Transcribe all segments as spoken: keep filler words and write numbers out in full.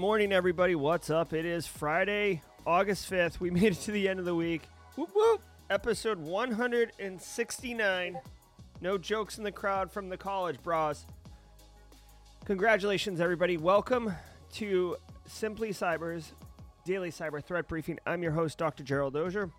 morning, everybody. What's up? It is Friday, August fifth. We made it to the end of the week. Whoop, whoop. Episode one hundred sixty-nine. No jokes in the crowd from the college bras. Congratulations, everybody. Welcome to Simply Cyber's Daily Cyber Threat Briefing. I'm your host, Doctor Gerald Dozier.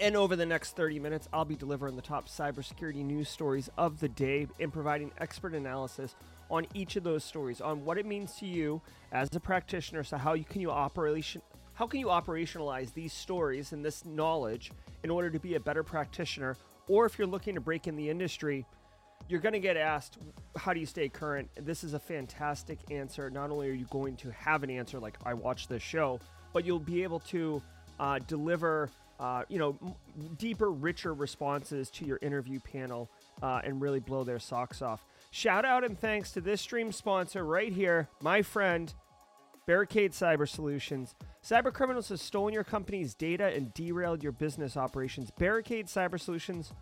And over the next thirty minutes, I'll be delivering the top cybersecurity news stories of the day and providing expert analysis on each of those stories, on what it means to you as a practitioner. So how you can you operation, how can you operationalize these stories and this knowledge in order to be a better practitioner? Or if you're looking to break in the industry, you're going to get asked, how do you stay current? This is a fantastic answer. Not only are you going to have an answer like I watched this show, but you'll be able to uh, deliver Uh, you know, m- deeper, richer responses to your interview panel uh, and really blow their socks off. Shout out and thanks to this stream sponsor right here, my friend, Barricade Cyber Solutions. Cybercriminals have stolen your company's data and derailed your business operations. Barricade Cyber Solutions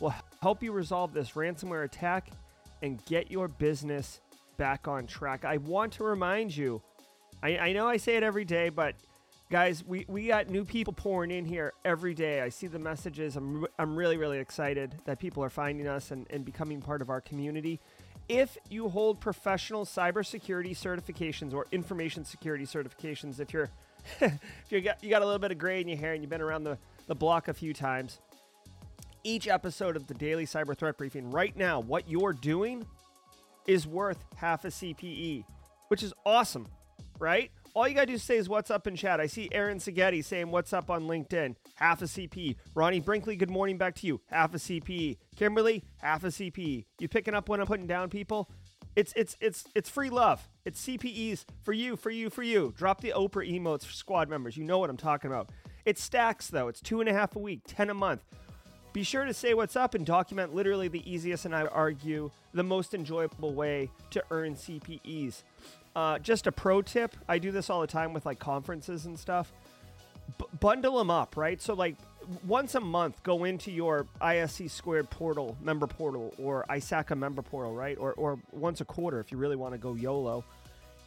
will help you resolve this ransomware attack and get your business back on track. I want to remind you, I, I know I say it every day, but guys, we, we got new people pouring in here every day. I see the messages. I'm, I'm really, really excited that people are finding us and, and becoming part of our community. If you hold professional cybersecurity certifications or information security certifications, if you're if you got you got a little bit of gray in your hair and you've been around the, the block a few times, each episode of the Daily Cyber Threat Briefing right now, what you're doing is worth half a C P E, which is awesome, right? All you got to do is say is what's up in chat. I see Aaron Seghetti saying what's up on LinkedIn. Half a C P E. Ronnie Brinkley, good morning back to you. Half a C P E. Kimberly, half a C P E. You picking up what I'm putting down, people? It's it's it's it's free love. It's C P Es for you, for you, for you. Drop the Oprah emotes for squad members. You know what I'm talking about. It stacks, though. It's two and a half a week, ten a month. Be sure to say what's up and document literally the easiest and I argue the most enjoyable way to earn C P Es. Uh, just a pro tip. I do this all the time with like conferences and stuff. B- bundle them up, right? So like once a month, go into your I S C Squared portal, member portal, or I S A C A member portal, right? Or, or once a quarter if you really want to go YOLO.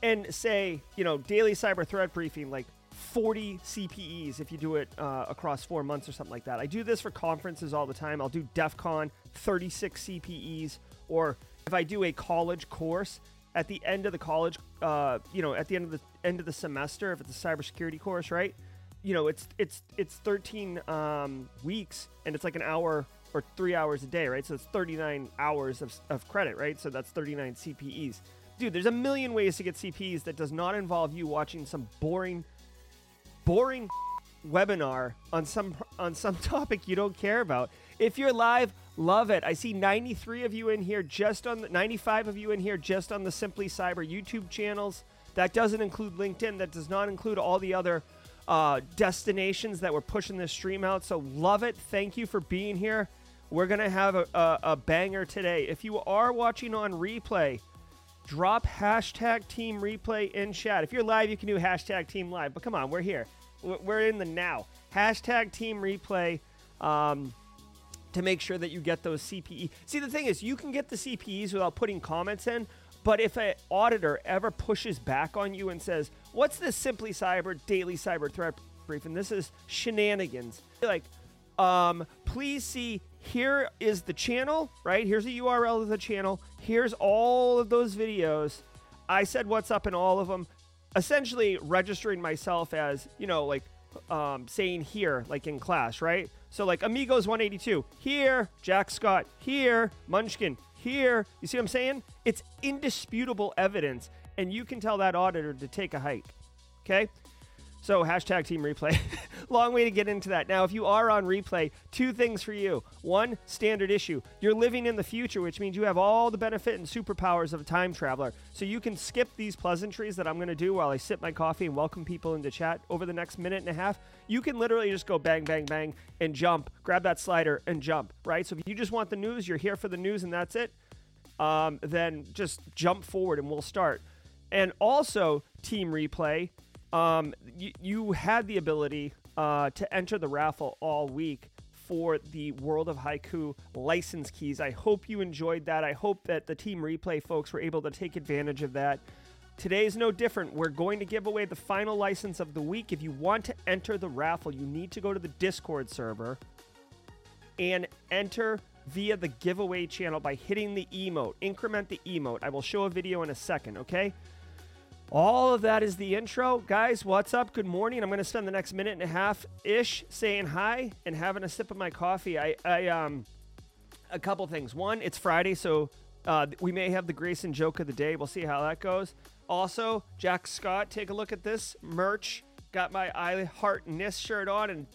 And say, you know, Daily Cyber Threat Briefing, like forty C P Es if you do it uh, across four months or something like that. I do this for conferences all the time. I'll do DEF CON, thirty-six C P Es, or if I do a college course, at the end of the college, uh, you know, at the end of the end of the semester, if it's a cybersecurity course, right? You know, it's it's it's thirteen um, weeks, and it's like an hour or three hours a day, right? So it's thirty-nine hours of of credit, right? So that's thirty-nine C P Es. Dude, there's a million ways to get C P Es that does not involve you watching some boring, boring webinar on some on some topic you don't care about. If you're live, love it. I see ninety-three of you in here just on the ninety-five of you in here just on the Simply Cyber YouTube channels. That doesn't include LinkedIn. That does not include all the other uh, destinations that were pushing this stream out. So love it. Thank you for being here. We're going to have a, a, a banger today. If you are watching on replay, drop hashtag team replay in chat. If you're live, you can do hashtag team live. But come on, we're here. We're in the now. Hashtag team replay. Um... to make sure that you get those C P Es. See, the thing is, you can get the C P Es without putting comments in, but if an auditor ever pushes back on you and says, what's this Simply Cyber Daily Cyber Threat Brief? And this is shenanigans. You're like, um, please see, here is the channel, right? Here's the U R L of the channel. Here's all of those videos. I said what's up in all of them, essentially registering myself as, you know, like um, saying here, like in class, right? So like Amigos one eighty-two, here, Jack Scott, here, Munchkin, here. You see what I'm saying? It's indisputable evidence, and you can tell that auditor to take a hike, okay? So hashtag team replay. Long way to get into that. Now, if you are on replay, two things for you. One, standard issue. You're living in the future, which means you have all the benefit and superpowers of a time traveler. So you can skip these pleasantries that I'm going to do while I sip my coffee and welcome people into chat over the next minute and a half. You can literally just go bang, bang, bang and jump. Grab that slider and jump, right? So if you just want the news, you're here for the news and that's it, um, then just jump forward and we'll start. And also, team replay, um, you, you had the ability uh, to enter the raffle all week for the World of Haiku license keys. I hope you enjoyed that. I hope that the team replay folks were able to take advantage of that. Today is no different. We're going to give away the final license of the week. If you want to enter the raffle, you need to go to the Discord server and enter via the giveaway channel by hitting the emote. Increment the emote. I will show a video in a second, okay? All of that is the intro. Guys, what's up? Good morning. I'm going to spend the next minute and a half-ish saying hi and having a sip of my coffee. I, I um, a couple things. One, it's Friday, so uh, we may have the grace and joke of the day. We'll see how that goes. Also, Jack Scott, take a look at this merch. Got my I Heart NIST shirt on, and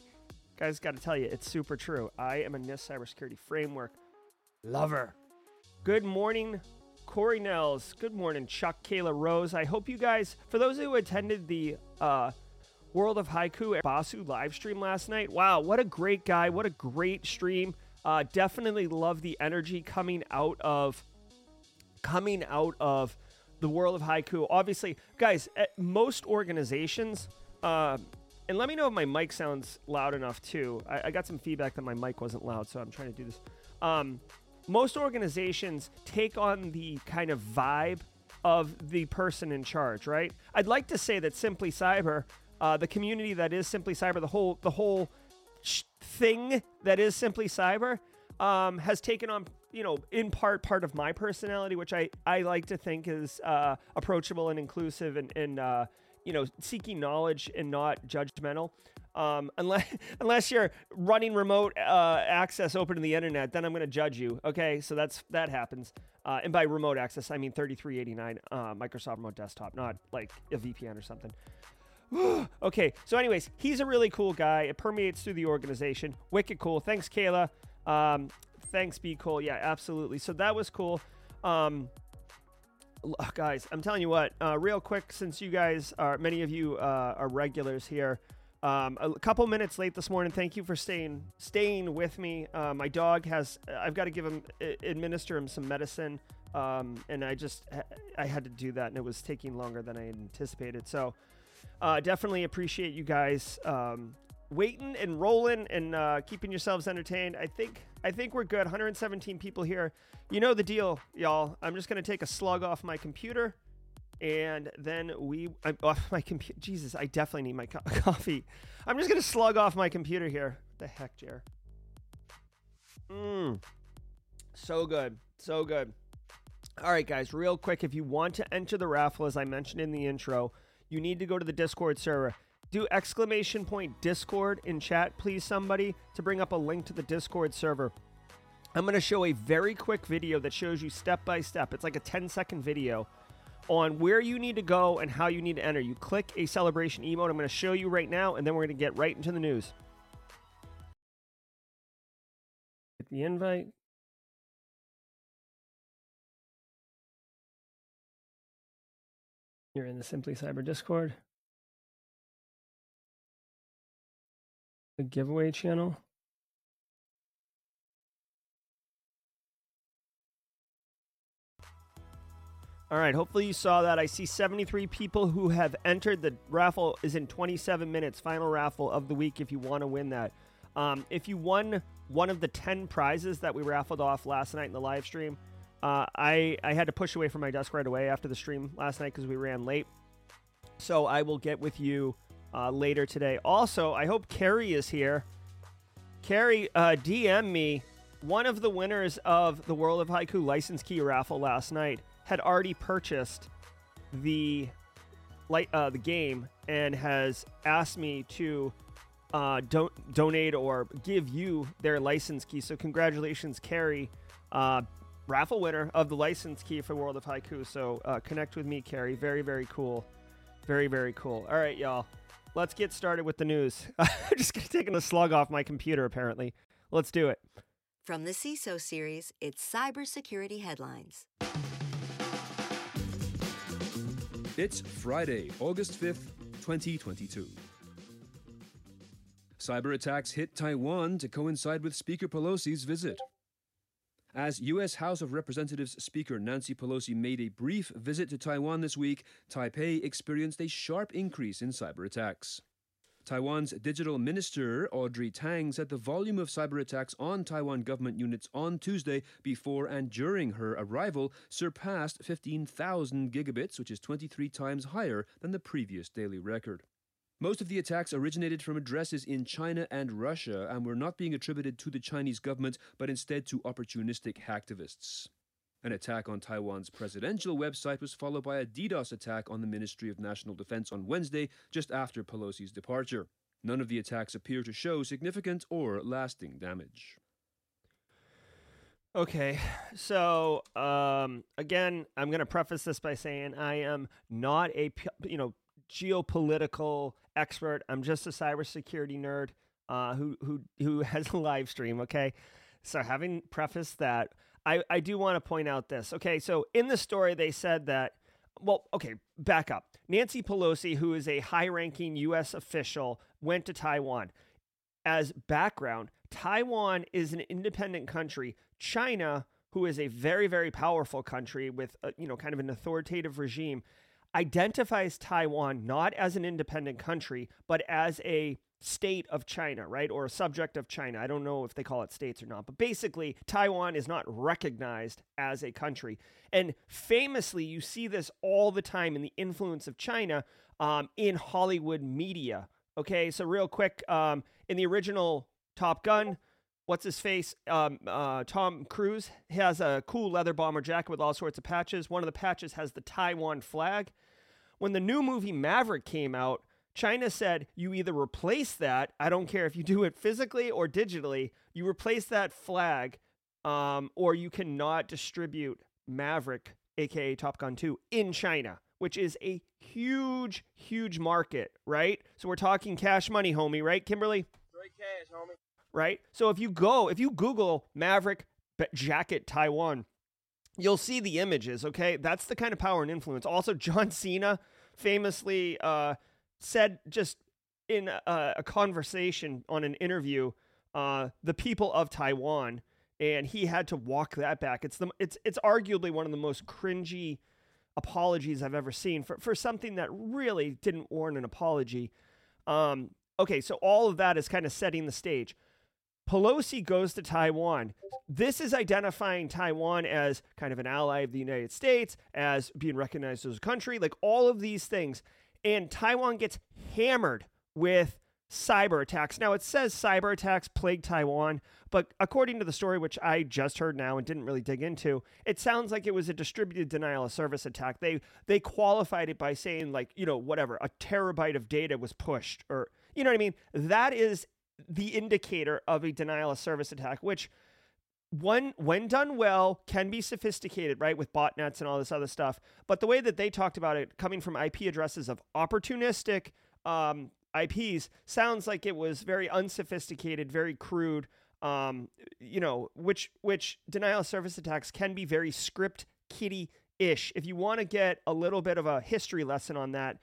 guys, got to tell you, it's super true. I am a NIST cybersecurity framework lover. Good morning, Corey Nels. Good morning, Chuck, Kayla Rose. I hope you guys, for those who attended the uh, World of Haiku Eric Basu live stream last night, wow, what a great guy. What a great stream. Uh, definitely love the energy coming out of, coming out of the World of Haiku. Obviously, guys, at most organizations, uh, and let me know if my mic sounds loud enough too. I, I got some feedback that my mic wasn't loud, so I'm trying to do this. Um, most organizations take on the kind of vibe of the person in charge, right? I'd like to say that Simply Cyber, uh, the community that is Simply Cyber, the whole the whole sh- thing that is Simply Cyber, um, has taken on, you know, in part part of my personality, which I I like to think is uh, approachable and inclusive and and. Uh, you know, seeking knowledge and not judgmental. Um, unless unless you're running remote uh, access open to the internet, then I'm going to judge you. Okay, so that's that happens. Uh, and by remote access, I mean thirty-three eighty-nine uh, Microsoft Remote Desktop, not like a V P N or something. Okay, so anyways, he's a really cool guy. It permeates through the organization. Wicked cool. Thanks, Kayla. Um, thanks, B. Cole. Yeah, absolutely. So that was cool. Um, guys, I'm telling you what, uh, real quick, since you guys are, many of you uh, are regulars here, um, a couple minutes late this morning. Thank you for staying staying with me. Uh, my dog has, I've got to give him, administer him some medicine. Um, and I just, I had to do that and it was taking longer than I anticipated. So uh, definitely appreciate you guys um, waiting and rolling and uh, keeping yourselves entertained. I think I think we're good. one hundred seventeen people here. You know the deal, y'all. I'm just going to take a slug off my computer and then we... I'm off my computer. Jesus, I definitely need my co- coffee. I'm just going to slug off my computer here. What the heck, Jer? Mmm. So good. So good. All right, guys. Real quick, if you want to enter the raffle, as I mentioned in the intro, you need to go to the Discord server. Do exclamation point Discord in chat, please, somebody, to bring up a link to the Discord server. I'm going to show a very quick video that shows you step by step. It's like a ten second video on where you need to go and how you need to enter. You click a celebration emote. I'm going to show you right now, and then we're going to get right into the news. Get the invite. You're in the Simply Cyber Discord. The giveaway channel. All right, hopefully you saw that. I see seventy-three people who have entered. The raffle is in twenty-seven minutes, final raffle of the week if you want to win that. Um, if you won one of the ten prizes that we raffled off last night in the live stream, uh, I, I had to push away from my desk right away after the stream last night because we ran late. So I will get with you Uh, later today. Also, I hope Carrie is here. Carrie, uh, D M me. One of the winners of the World of Haiku license key raffle last night had already purchased the light, uh, the game, and has asked me to uh, don- donate or give you their license key. So congratulations, Carrie, uh, raffle winner of the license key for World of Haiku. So uh, connect with me, Carrie. Very, very cool. Very, very cool. All right, y'all. Let's get started with the news. I'm just going to take a slug off my computer, apparently. Let's do it. From the C I S O series, it's cybersecurity headlines. It's Friday, August fifth, twenty twenty-two. Cyber attacks hit Taiwan to coincide with Speaker Pelosi's visit. As U S House of Representatives Speaker Nancy Pelosi made a brief visit to Taiwan this week, Taipei experienced a sharp increase in cyber attacks. Taiwan's digital minister, Audrey Tang, said the volume of cyber attacks on Taiwan government units on Tuesday before and during her arrival surpassed fifteen thousand gigabits, which is twenty-three times higher than the previous daily record. Most of the attacks originated from addresses in China and Russia and were not being attributed to the Chinese government, but instead to opportunistic hacktivists. An attack on Taiwan's presidential website was followed by a DDoS attack on the Ministry of National Defense on Wednesday, just after Pelosi's departure. None of the attacks appear to show significant or lasting damage. Okay, so um, again, I'm going to preface this by saying I am not a, you know, geopolitical expert. I'm just a cybersecurity nerd uh, who who who has a live stream. Okay, so having prefaced that, I I do want to point out this. Okay, so in the story they said that. Well, okay, back up. Nancy Pelosi, who is a high-ranking U S official, went to Taiwan. As background, Taiwan is an independent country. China, who is a very very powerful country with a, you know kind of an authoritative regime, identifies Taiwan not as an independent country, but as a state of China, right? Or a subject of China. I don't know if they call it states or not, but basically Taiwan is not recognized as a country. And famously, you see this all the time in the influence of China um, in Hollywood media. Okay, so real quick, um, in the original Top Gun, what's his face? Um, uh, Tom Cruise has a cool leather bomber jacket with all sorts of patches. One of the patches has the Taiwan flag. When the new movie Maverick came out, China said, you either replace that, I don't care if you do it physically or digitally, you replace that flag, um, or you cannot distribute Maverick, aka Top Gun two, in China, which is a huge, huge market, right? So we're talking cash money, homie, right, Kimberly? Straight cash, homie. Right? So if you go, if you Google Maverick jacket Taiwan, you'll see the images, okay? That's the kind of power and influence. Also, John Cena famously uh, said just in a, a conversation on an interview, uh, the people of Taiwan, and he had to walk that back. It's the it's it's arguably one of the most cringy apologies I've ever seen for, for something that really didn't warrant an apology. Um, okay, so all of that is kind of setting the stage. Pelosi goes to Taiwan. This is identifying Taiwan as kind of an ally of the United States, as being recognized as a country, like all of these things. And Taiwan gets hammered with cyber attacks. Now, it says cyber attacks plague Taiwan, but according to the story, which I just heard now and didn't really dig into, it sounds like it was a distributed denial of service attack. They they qualified it by saying, like, you know, whatever, a terabyte of data was pushed, or, you know what I mean? That is the indicator of a denial of service attack, which one, when done well, can be sophisticated, right? With botnets and all this other stuff. But the way that they talked about it, coming from I P addresses of opportunistic um, I Ps, sounds like it was very unsophisticated, very crude, um, you know, which, which denial of service attacks can be very script kiddie-ish. If you want to get a little bit of a history lesson on that,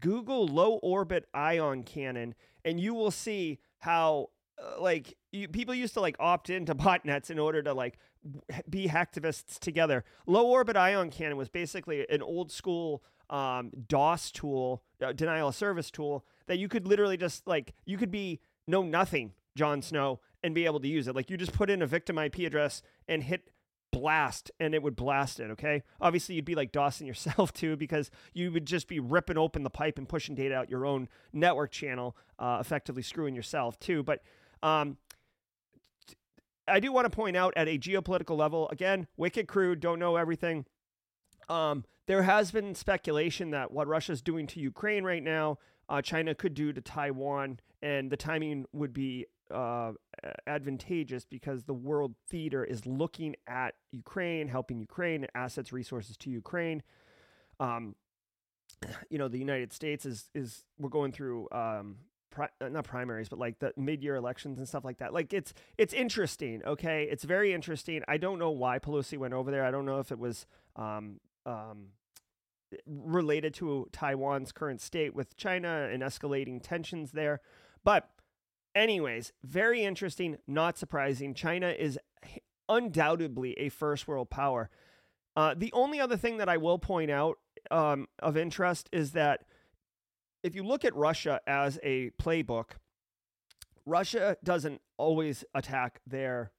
Google Low Orbit Ion Cannon, and you will see how uh, like you, people used to like opt into botnets in order to like w- be hacktivists together. Low Orbit Ion Cannon was basically an old school um, DOS tool, uh, denial of service tool that you could literally just like, you could be know nothing, Jon Snow, and be able to use it. Like you just put in a victim I P address and hit blast and it would blast it. Okay. Obviously you'd be like DOSing yourself too, because you would just be ripping open the pipe and pushing data out your own network channel, uh, effectively screwing yourself too. But, um, I do want to point out at a geopolitical level, again, wicked crude, don't know everything. Um, there has been speculation that what Russia's doing to Ukraine right now, uh, China could do to Taiwan, and the timing would be Uh, advantageous because the world theater is looking at Ukraine, helping Ukraine, assets, resources to Ukraine. Um, you know, the United States is, is we're going through um, pri- not primaries, but like the mid-year elections and stuff like that. Like it's, it's interesting. Okay. It's very interesting. I don't know why Pelosi went over there. I don't know if it was um, um, related to Taiwan's current state with China and escalating tensions there. But anyways, very interesting, not surprising. China is undoubtedly a first world power. Uh, the only other thing that I will point out um, of interest is that if you look at Russia as a playbook, Russia doesn't always attack their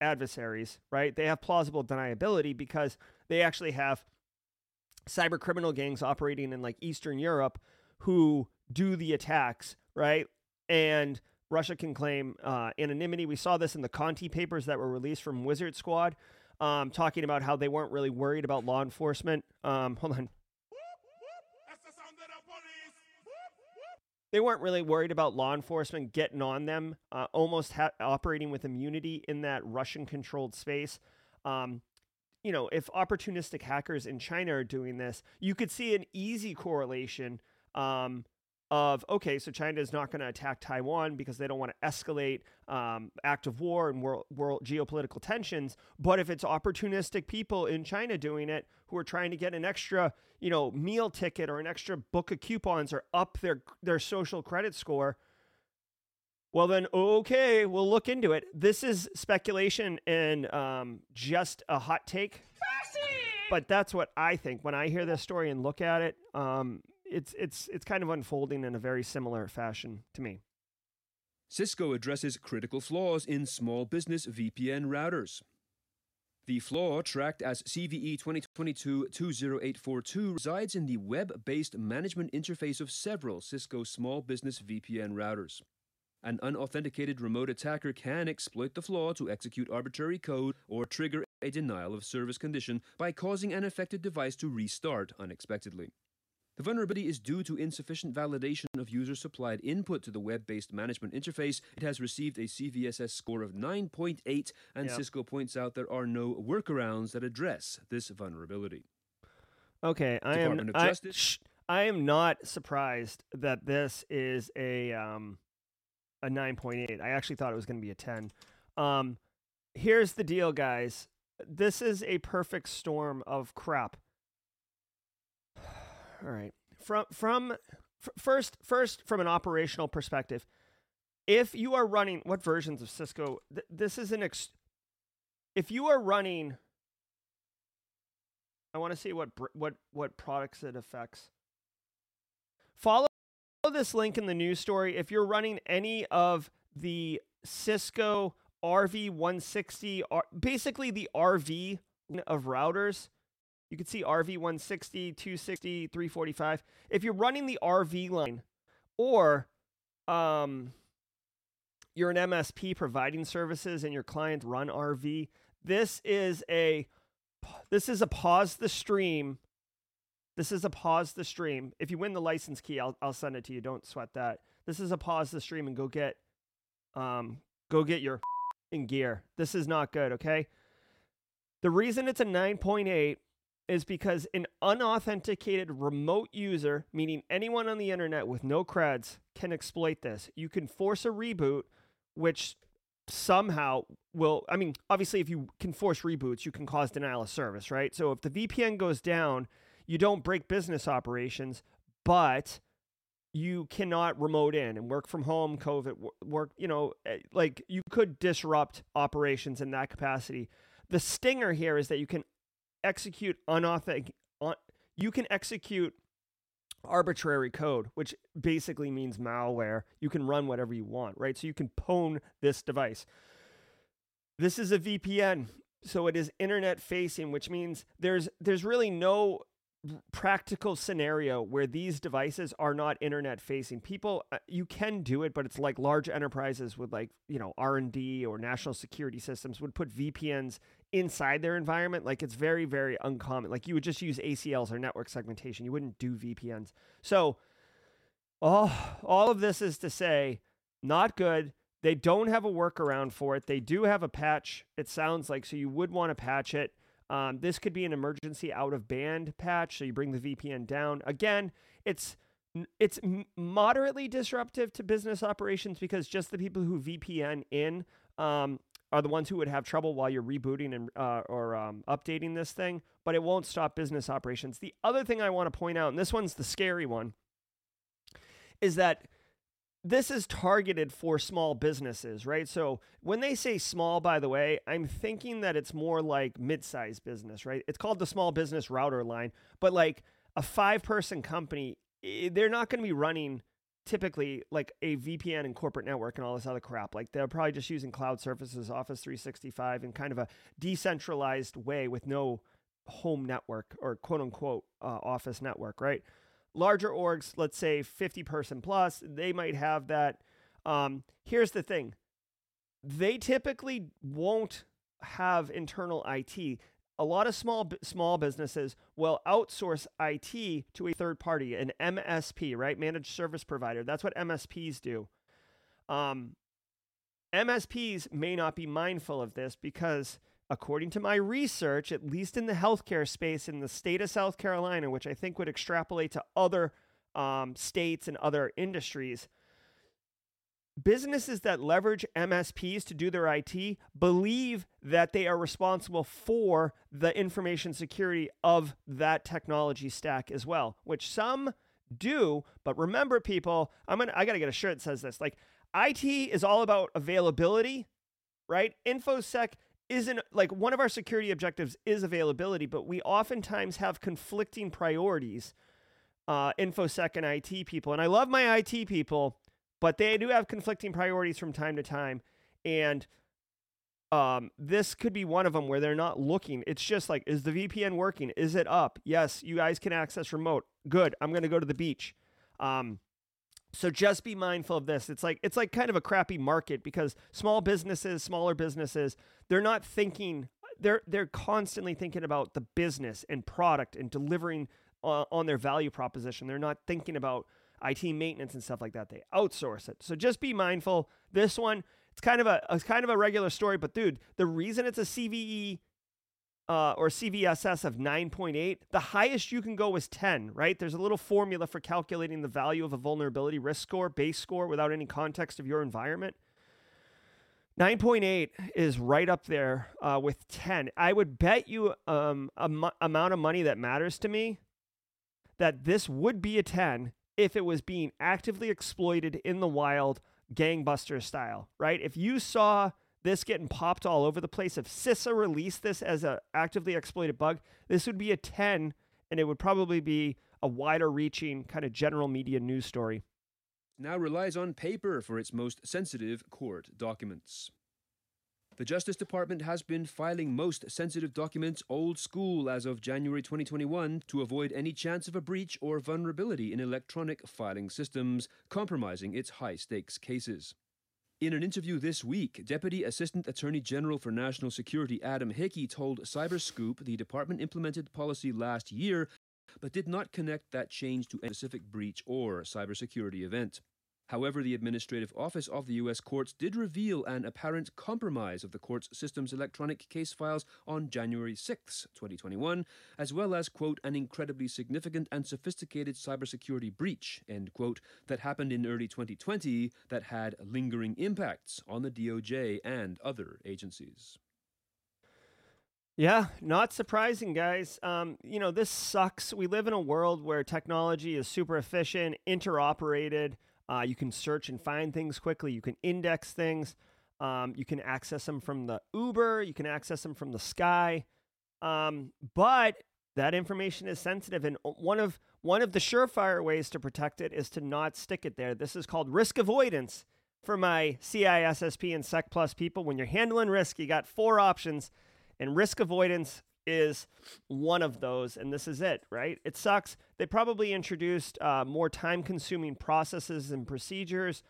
adversaries, right? They have plausible deniability because they actually have cyber criminal gangs operating in like Eastern Europe who do the attacks, right? And Russia can claim uh, anonymity. We saw this in the Conti papers that were released from Wizard Squad, um, talking about how they weren't really worried about law enforcement. Um, hold on. They weren't really worried about law enforcement getting on them, uh, almost ha- operating with immunity in that Russian-controlled space. Um, you know, if opportunistic hackers in China are doing this, you could see an easy correlation um, of, okay, so China is not going to attack Taiwan because they don't want to escalate um, active war and world, world geopolitical tensions. But if it's opportunistic people in China doing it who are trying to get an extra, you know, meal ticket or an extra book of coupons or up their, their social credit score, well then, okay, we'll look into it. This is speculation and um, just a hot take. Percy! But that's what I think. When I hear this story and look at it, um, It's it's it's kind of unfolding in a very similar fashion to me. Cisco addresses critical flaws in small business V P N routers. The flaw, tracked as C V E twenty twenty-two dash two oh eight four two, resides in the web-based management interface of several Cisco small business V P N routers. An unauthenticated remote attacker can exploit the flaw to execute arbitrary code or trigger a denial of service condition by causing an affected device to restart unexpectedly. The vulnerability is due to insufficient validation of user-supplied input to the web-based management interface. It has received a C V S S score of nine point eight, and yep. Cisco points out there are no workarounds that address this vulnerability. Okay, I Department am I, sh- I am not surprised that this is a um, a nine point eight. I actually thought it was going to be a ten. Um, here's the deal, guys. This is a perfect storm of crap. All right. From from f- first first from an operational perspective, if you are running what versions of Cisco, th- this is an ex- if you are running, I want to see what what what products it affects. Follow this link in the news story. If you're running any of the Cisco R V one sixty, R- basically the R V of routers. You can see R V one sixty, two sixty, three forty-five. If you're running the R V line or um, you're an M S P providing services and your clients run R V, this is a this is a pause the stream. This is a pause the stream. If you win the license key, I'll I'll send it to you. Don't sweat that. This is a pause the stream and go get um go get your in gear. This is not good, okay? The reason it's a nine point eight is because an unauthenticated remote user, meaning anyone on the internet with no creds, can exploit this. You can force a reboot, which somehow will, I mean, obviously if you can force reboots, you can cause denial of service, right? So if the V P N goes down, you don't break business operations, but you cannot remote in and work from home, COVID, work, you know, like you could disrupt operations in that capacity. The stinger here is that you can execute unauthenticated, un- you can execute arbitrary code, which basically means malware. You can run whatever you want, right? So you can pwn this device. This is a V P N, so it is internet facing, which means there's there's really no practical scenario where these devices are not internet facing. People, uh, you can do it, but it's like large enterprises with like, you know, R and D or national security systems would put V P Ns inside their environment. Like it's very, very uncommon. Like you would just use A C Ls or network segmentation. You wouldn't do V P Ns. So all, all of this is to say, not good. They don't have a workaround for it. They do have a patch, it sounds like, so you would want to patch it. Um, this could be an emergency out of band patch. So you bring the V P N down. Again, it's it's moderately disruptive to business operations because just the people who V P N in um, are the ones who would have trouble while you're rebooting and uh, or um, updating this thing, but it won't stop business operations. The other thing I want to point out, and this one's the scary one, is that this is targeted for small businesses, right? So when they say small, by the way, I'm thinking that it's more like mid-sized business, right? It's called the small business router line, but like a five-person company they're not going to be running typically like a V P N and corporate network and all this other crap. Like they're probably just using cloud services, Office three sixty-five in kind of a decentralized way with no home network or quote unquote uh, office network, right? Larger orgs, let's say fifty person plus, they might have that. Um, here's the thing. They typically won't have internal I T. A lot of small small businesses will outsource I T to a third party, an M S P, right? Managed service provider. That's what M S Ps do. Um, M S Ps may not be mindful of this because, according to my research, at least in the healthcare space in the state of South Carolina, which I think would extrapolate to other um, states and other industries, businesses that leverage M S Ps to do their I T believe that they are responsible for the information security of that technology stack as well, which some do. But remember, people, I'm gonna I gotta get a shirt that says this. Like, I T is all about availability, right? InfoSec isn't, like, one of our security objectives is availability, but we oftentimes have conflicting priorities. Uh, InfoSec and I T people, and I love my I T people, but they do have conflicting priorities from time to time. And um, this could be one of them where they're not looking. It's just like, is the V P N working? Is it up? Yes, you guys can access remote. Good. I'm going to go to the beach. Um, so just be mindful of this. It's like, it's like kind of a crappy market because small businesses, smaller businesses, they're not thinking, they're, they're constantly thinking about the business and product and delivering uh, on their value proposition. They're not thinking about I T maintenance and stuff like that. They outsource it. So just be mindful. This one, it's kind of a, it's kind of a regular story, but dude, the reason it's a C V E uh, or C V S S of nine point eight, the highest you can go is ten, right? There's a little formula for calculating the value of a vulnerability risk score, base score, without any context of your environment. nine point eight is right up there uh, with ten. I would bet you um, a m- amount of money that matters to me that this would be a ten if it was being actively exploited in the wild, gangbuster style, right? If you saw this getting popped all over the place, if C I S A released this as an actively exploited bug, this would be a ten, and it would probably be a wider-reaching kind of general media news story. Now relies on paper for its most sensitive court documents. The Justice Department has been filing most sensitive documents old school as of January twenty twenty-one to avoid any chance of a breach or vulnerability in electronic filing systems, compromising its high-stakes cases. In an interview this week, Deputy Assistant Attorney General for National Security Adam Hickey told Cyberscoop the department implemented policy last year, but did not connect that change to any specific breach or cybersecurity event. However, the Administrative Office of the U S Courts did reveal an apparent compromise of the court's system's electronic case files on January sixth, twenty twenty-one, as well as, quote, an incredibly significant and sophisticated cybersecurity breach, end quote, that happened in early twenty twenty that had lingering impacts on the D O J and other agencies. Yeah, not surprising, guys. Um, you know, this sucks. We live in a world where technology is super efficient, interoperated. Uh, you can search and find things quickly. You can index things. Um, you can access them from the Uber. You can access them from the sky. Um, but that information is sensitive. And one of one of the surefire ways to protect it is to not stick it there. This is called risk avoidance for my C I S S P and Sec Plus people. When you're handling risk, you got four options. And risk avoidance is one of those, and this is it, right? It sucks. They probably introduced uh, more time-consuming processes and procedures.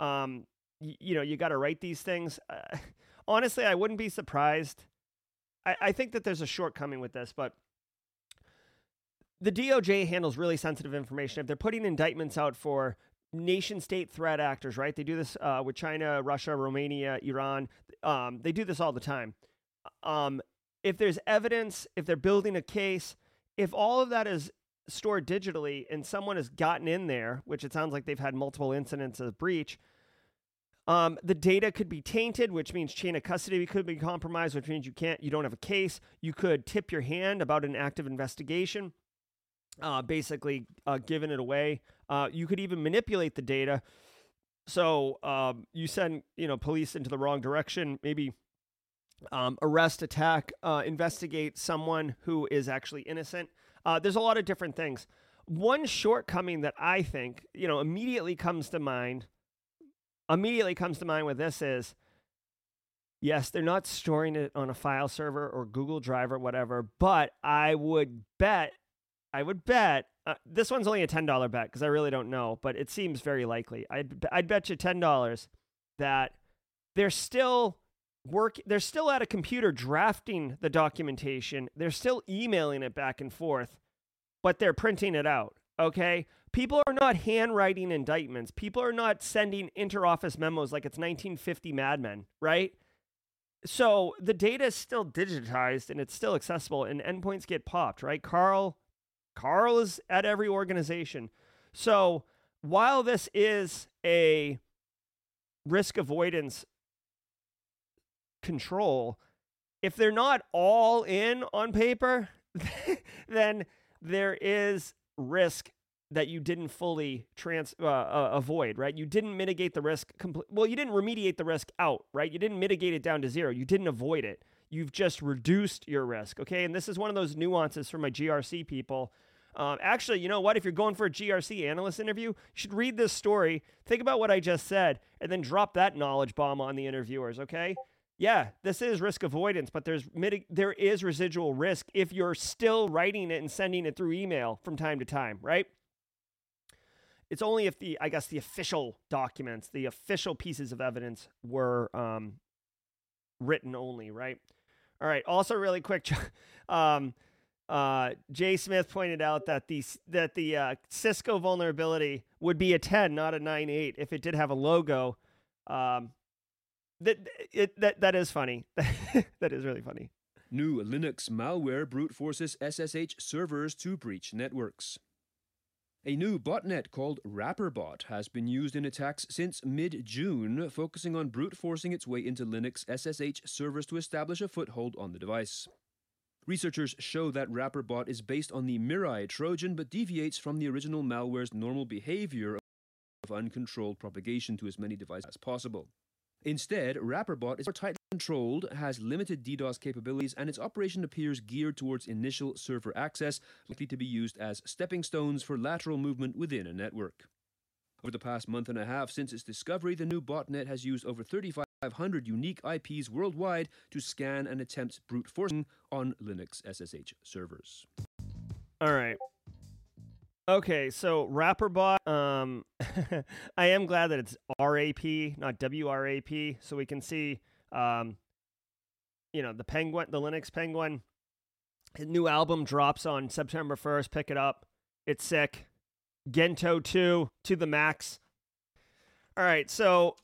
Um, y- you know, you got to write these things. Uh, honestly, I wouldn't be surprised. I-, I think that there's a shortcoming with this, but the D O J handles really sensitive information. If they're putting indictments out for nation-state threat actors, right? They do this uh, with China, Russia, Romania, Iran. Um, they do this all the time. Um, If there's evidence, if they're building a case, if all of that is stored digitally and someone has gotten in there, which it sounds like they've had multiple incidents of breach, um, the data could be tainted, which means chain of custody could be compromised, which means you can't, you don't have a case. You could tip your hand about an active investigation, uh, basically uh, giving it away. Uh, you could even manipulate the data. So um, you send, you know, police into the wrong direction, maybe. Um, arrest, attack, uh, investigate someone who is actually innocent. Uh, there's a lot of different things. One shortcoming that I think, you know, immediately comes to mind, immediately comes to mind with this is, yes, they're not storing it on a file server or Google Drive or whatever, but I would bet, I would bet, uh, this one's only a ten dollar bet because I really don't know, but it seems very likely. I'd, I'd bet you ten dollars that they're still work, they're still at a computer drafting the documentation. They're still emailing it back and forth, but they're printing it out, okay? People are not handwriting indictments. People are not sending interoffice memos like it's nineteen fifty Mad Men, right? So the data is still digitized and it's still accessible and endpoints get popped, right? Carl, Carl is at every organization. So while this is a risk avoidance control, if they're not all in on paper, then there is risk that you didn't fully trans uh, uh, avoid, right? You didn't mitigate the risk. Compl- well, you didn't remediate the risk out, right? You didn't mitigate it down to zero. You didn't avoid it. You've just reduced your risk, okay? And this is one of those nuances for my G R C people. Um, actually, you know what? If you're going for a G R C analyst interview, you should read this story, think about what I just said, and then drop that knowledge bomb on the interviewers, okay? Yeah, this is risk avoidance, but there's mitig- there is residual risk if you're still writing it and sending it through email from time to time, right? It's only if the, I guess, the official documents, the official pieces of evidence were um, written only, right? All right. Also, really quick, um, uh, Jay Smith pointed out that the that the uh, Cisco vulnerability would be a ten, not a nine point eight, if it did have a logo. Um, That it that that is funny. That is really funny. New Linux malware brute forces S S H servers to breach networks. A new botnet called RapperBot has been used in attacks since mid-June, focusing on brute forcing its way into Linux S S H servers to establish a foothold on the device. Researchers show that RapperBot is based on the Mirai Trojan, but deviates from the original malware's normal behavior of uncontrolled propagation to as many devices as possible. Instead, RapperBot is more tightly controlled, has limited DDoS capabilities, and its operation appears geared towards initial server access, likely to be used as stepping stones for lateral movement within a network. Over the past month and a half since its discovery, the new botnet has used over thirty-five hundred unique I Ps worldwide to scan and attempt brute forcing on Linux S S H servers. All right. Okay, so RapperBot, um, I am glad that it's R A P, not W R A P, so we can see, um, you know, the Penguin, the Linux Penguin. His new album drops on September first, pick it up. It's sick. Gento two, to the max. All right, so,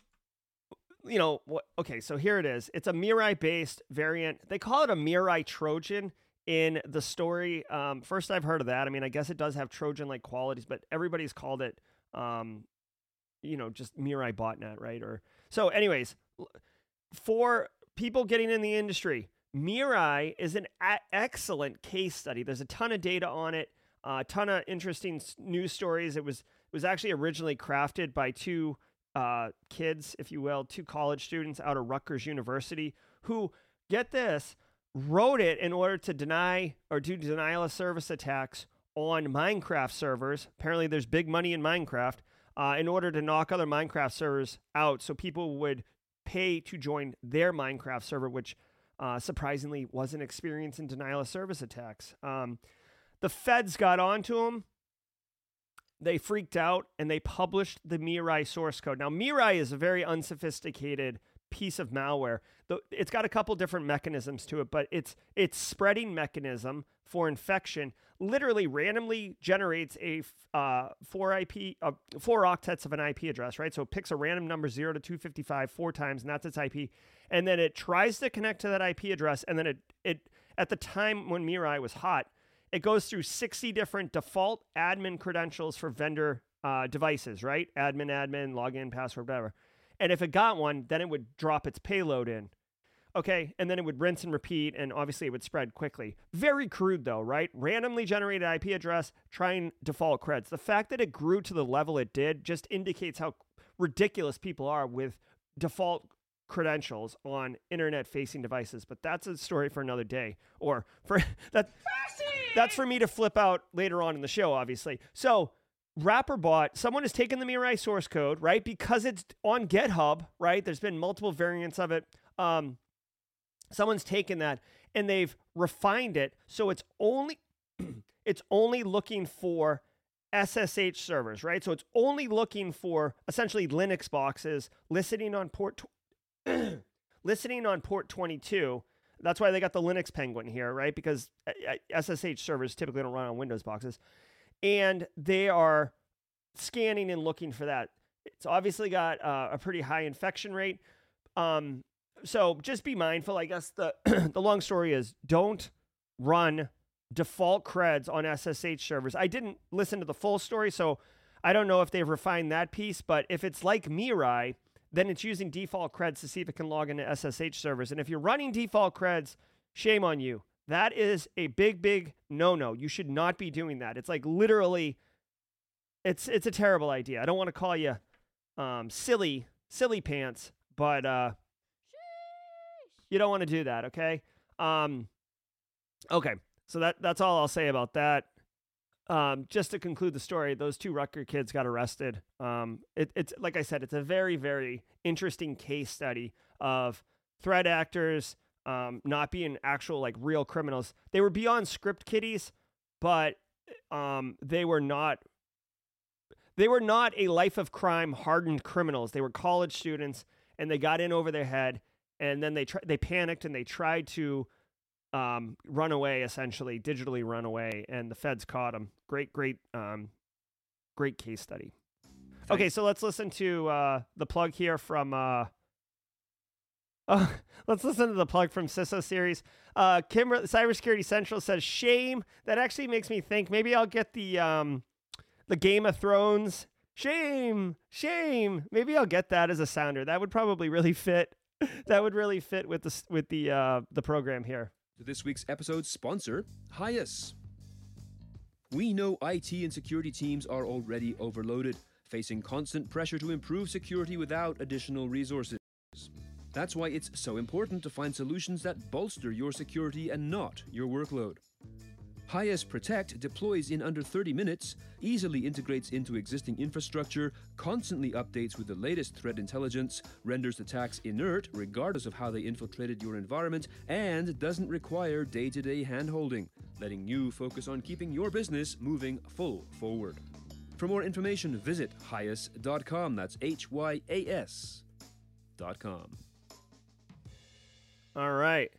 you know, what? okay, so here it is. It's a Mirai-based variant. They call it a Mirai Trojan. In the story, um, first I've heard of that. I mean, I guess it does have Trojan-like qualities, but everybody's called it, um, you know, just Mirai botnet, right? Or so. Anyways, for people getting in the industry, Mirai is an a- excellent case study. There's a ton of data on it, a uh, ton of interesting news stories. It was it was actually originally crafted by two uh, kids, if you will, two college students out of Rutgers University who, get this, wrote it in order to deny or do denial of service attacks on Minecraft servers. Apparently there's big money in Minecraft, uh, in order to knock other Minecraft servers out. So people would pay to join their Minecraft server, which uh, surprisingly wasn't experiencing denial of service attacks. Um, the feds got onto them. They freaked out and they published the Mirai source code. Now, Mirai is a very unsophisticated piece of malware. It's got a couple different mechanisms to it, but it's it's spreading mechanism for infection. Literally randomly generates a uh, four I P, uh, four octets of an I P address, right? So it picks a random number zero to two fifty-five four times, and that's its I P. And then it tries to connect to that I P address, and then it it at the time when Mirai was hot, it goes through sixty different default admin credentials for vendor uh, devices, right? Admin, admin, login, password, whatever. And if it got one, then it would drop its payload in. Okay, and then it would rinse and repeat, and obviously it would spread quickly. Very crude though, right? Randomly generated I P address, trying default creds. The fact that it grew to the level it did just indicates how ridiculous people are with default credentials on internet-facing devices. But that's a story for another day, or for that. Mercy! that's for me to flip out later on in the show, obviously. So RapperBot, someone has taken the Mirai source code, right? Because it's on GitHub, right? There's been multiple variants of it. Um, someone's taken that and they've refined it. So it's only, it's only looking for S S H servers, right? So it's only looking for essentially Linux boxes listening on port, tw- listening on port twenty-two. That's why they got the Linux penguin here, right? Because S S H servers typically don't run on Windows boxes. And they are scanning and looking for that. It's obviously got uh, a pretty high infection rate. Um, so just be mindful. I guess the, the long story is don't run default creds on S S H servers. I didn't listen to the full story, so I don't know if they've refined that piece. But if it's like Mirai, then it's using default creds to see if it can log into S S H servers. And if you're running default creds, shame on you. That is a big, big no-no. You should not be doing that. It's like literally, it's it's a terrible idea. I don't want to call you um, silly, silly pants, but uh, you don't want to do that, okay? Um, okay, so that that's all I'll say about that. Um, just to conclude the story, those two Rutger kids got arrested. Um, it, it's like I said, it's a very, very interesting case study of threat actors Um, not being actual like real criminals. They were beyond script kiddies, but um, they were not. They were not a life of crime hardened criminals. They were college students, and they got in over their head, and then they tr- they panicked and they tried to um, run away, essentially digitally run away, and the feds caught them. Great, great, um, great case study. Thanks. Okay, so let's listen to uh, the plug here from. Uh, Uh, let's listen to the plug from CISO series. Uh, Kimber- Cybersecurity Central says, shame. That actually makes me think maybe I'll get the um, the Game of Thrones. Shame, shame. Maybe I'll get that as a sounder. That would probably really fit. That would really fit with the with the uh, the program here. This week's episode sponsor, Hias. We know I T and security teams are already overloaded, facing constant pressure to improve security without additional resources. That's why it's so important to find solutions that bolster your security and not your workload. Hias Protect deploys in under thirty minutes, easily integrates into existing infrastructure, constantly updates with the latest threat intelligence, renders attacks inert regardless of how they infiltrated your environment, and doesn't require day-to-day handholding, letting you focus on keeping your business moving full forward. For more information, visit hias dot com. That's H Y A S dot com. All right.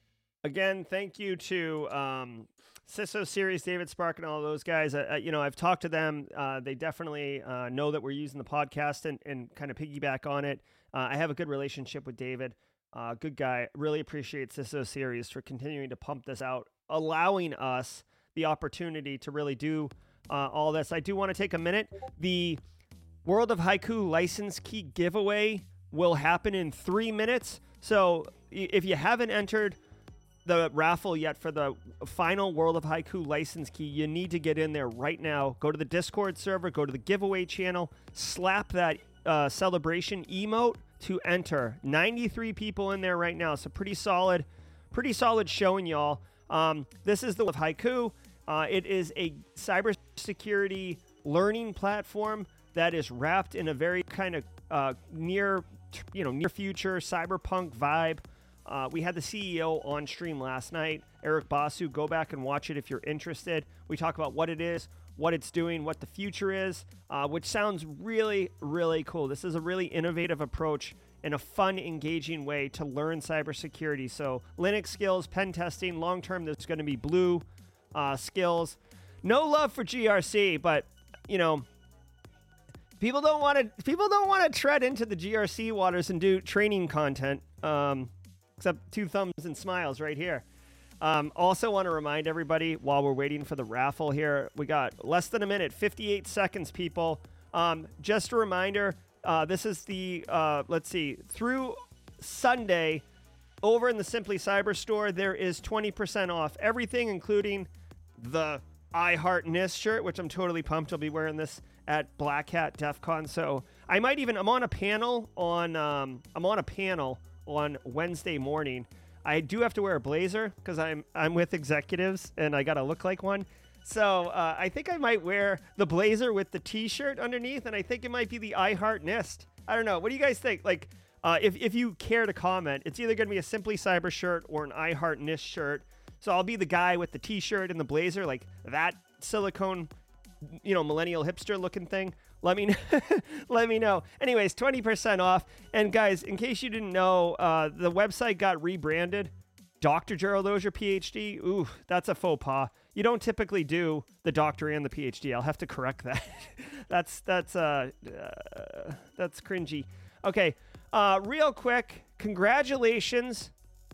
Again, thank you to um, CISO Series, David Spark, and all of those guys. Uh, you know, I've talked to them. Uh, they definitely uh, know that we're using the podcast and, and kind of piggyback on it. Uh, I have a good relationship with David. Uh, good guy. Really appreciate CISO Series for continuing to pump this out, allowing us the opportunity to really do uh, all this. I do want to take a minute. The World of Haiku license key giveaway will happen in three minutes. So if you haven't entered the raffle yet for the final World of Haiku license key, you need to get in there right now. Go to the Discord server, go to the giveaway channel, slap that uh, celebration emote to enter. ninety-three people in there right now. So pretty solid, pretty solid showing, y'all. Um, this is the World of Haiku. Uh, it is a cybersecurity learning platform that is wrapped in a very kind of uh, near... you know, near future cyberpunk vibe. Uh, we had the C E O on stream last night, Eric Basu. Go back and watch it if you're interested. We talk about what it is, what it's doing, what the future is, uh, which sounds really, really cool. This is a really innovative approach and a fun, engaging way to learn cybersecurity. So Linux skills, pen testing, long-term, there's going to be blue uh, skills. No love for G R C, but, you know, People don't want to. People don't want to tread into the G R C waters and do training content. Um, except two thumbs and smiles right here. Um, also, want to remind everybody while we're waiting for the raffle here, we got less than a minute, fifty-eight seconds, people. Um, just a reminder. Uh, this is the uh, let's see through Sunday over in the Simply Cyber store. There is twenty percent off everything, including the I Heart NIST shirt, which I'm totally pumped. I'll be wearing this at Black Hat DEF CON. So I might even, I'm on a panel on, um, I'm on a panel on Wednesday morning. I do have to wear a blazer because I'm, I'm with executives and I got to look like one. So uh, I think I might wear the blazer with the T-shirt underneath, and I think it might be the I Heart N I S T. I don't know. What do you guys think? Like, uh, if, if you care to comment, it's either going to be a Simply Cyber shirt or an I Heart N I S T shirt. So I'll be the guy with the T-shirt and the blazer, like that silicone, you know, millennial hipster looking thing. Let me, let me know. Anyways, twenty percent off. And guys, in case you didn't know, uh, the website got rebranded. Doctor Gerald Dozier, P H D. Ooh, that's a faux pas. You don't typically do the doctor and the P H D. I'll have to correct that. that's that's uh, uh that's cringy. Okay, uh, real quick, congratulations.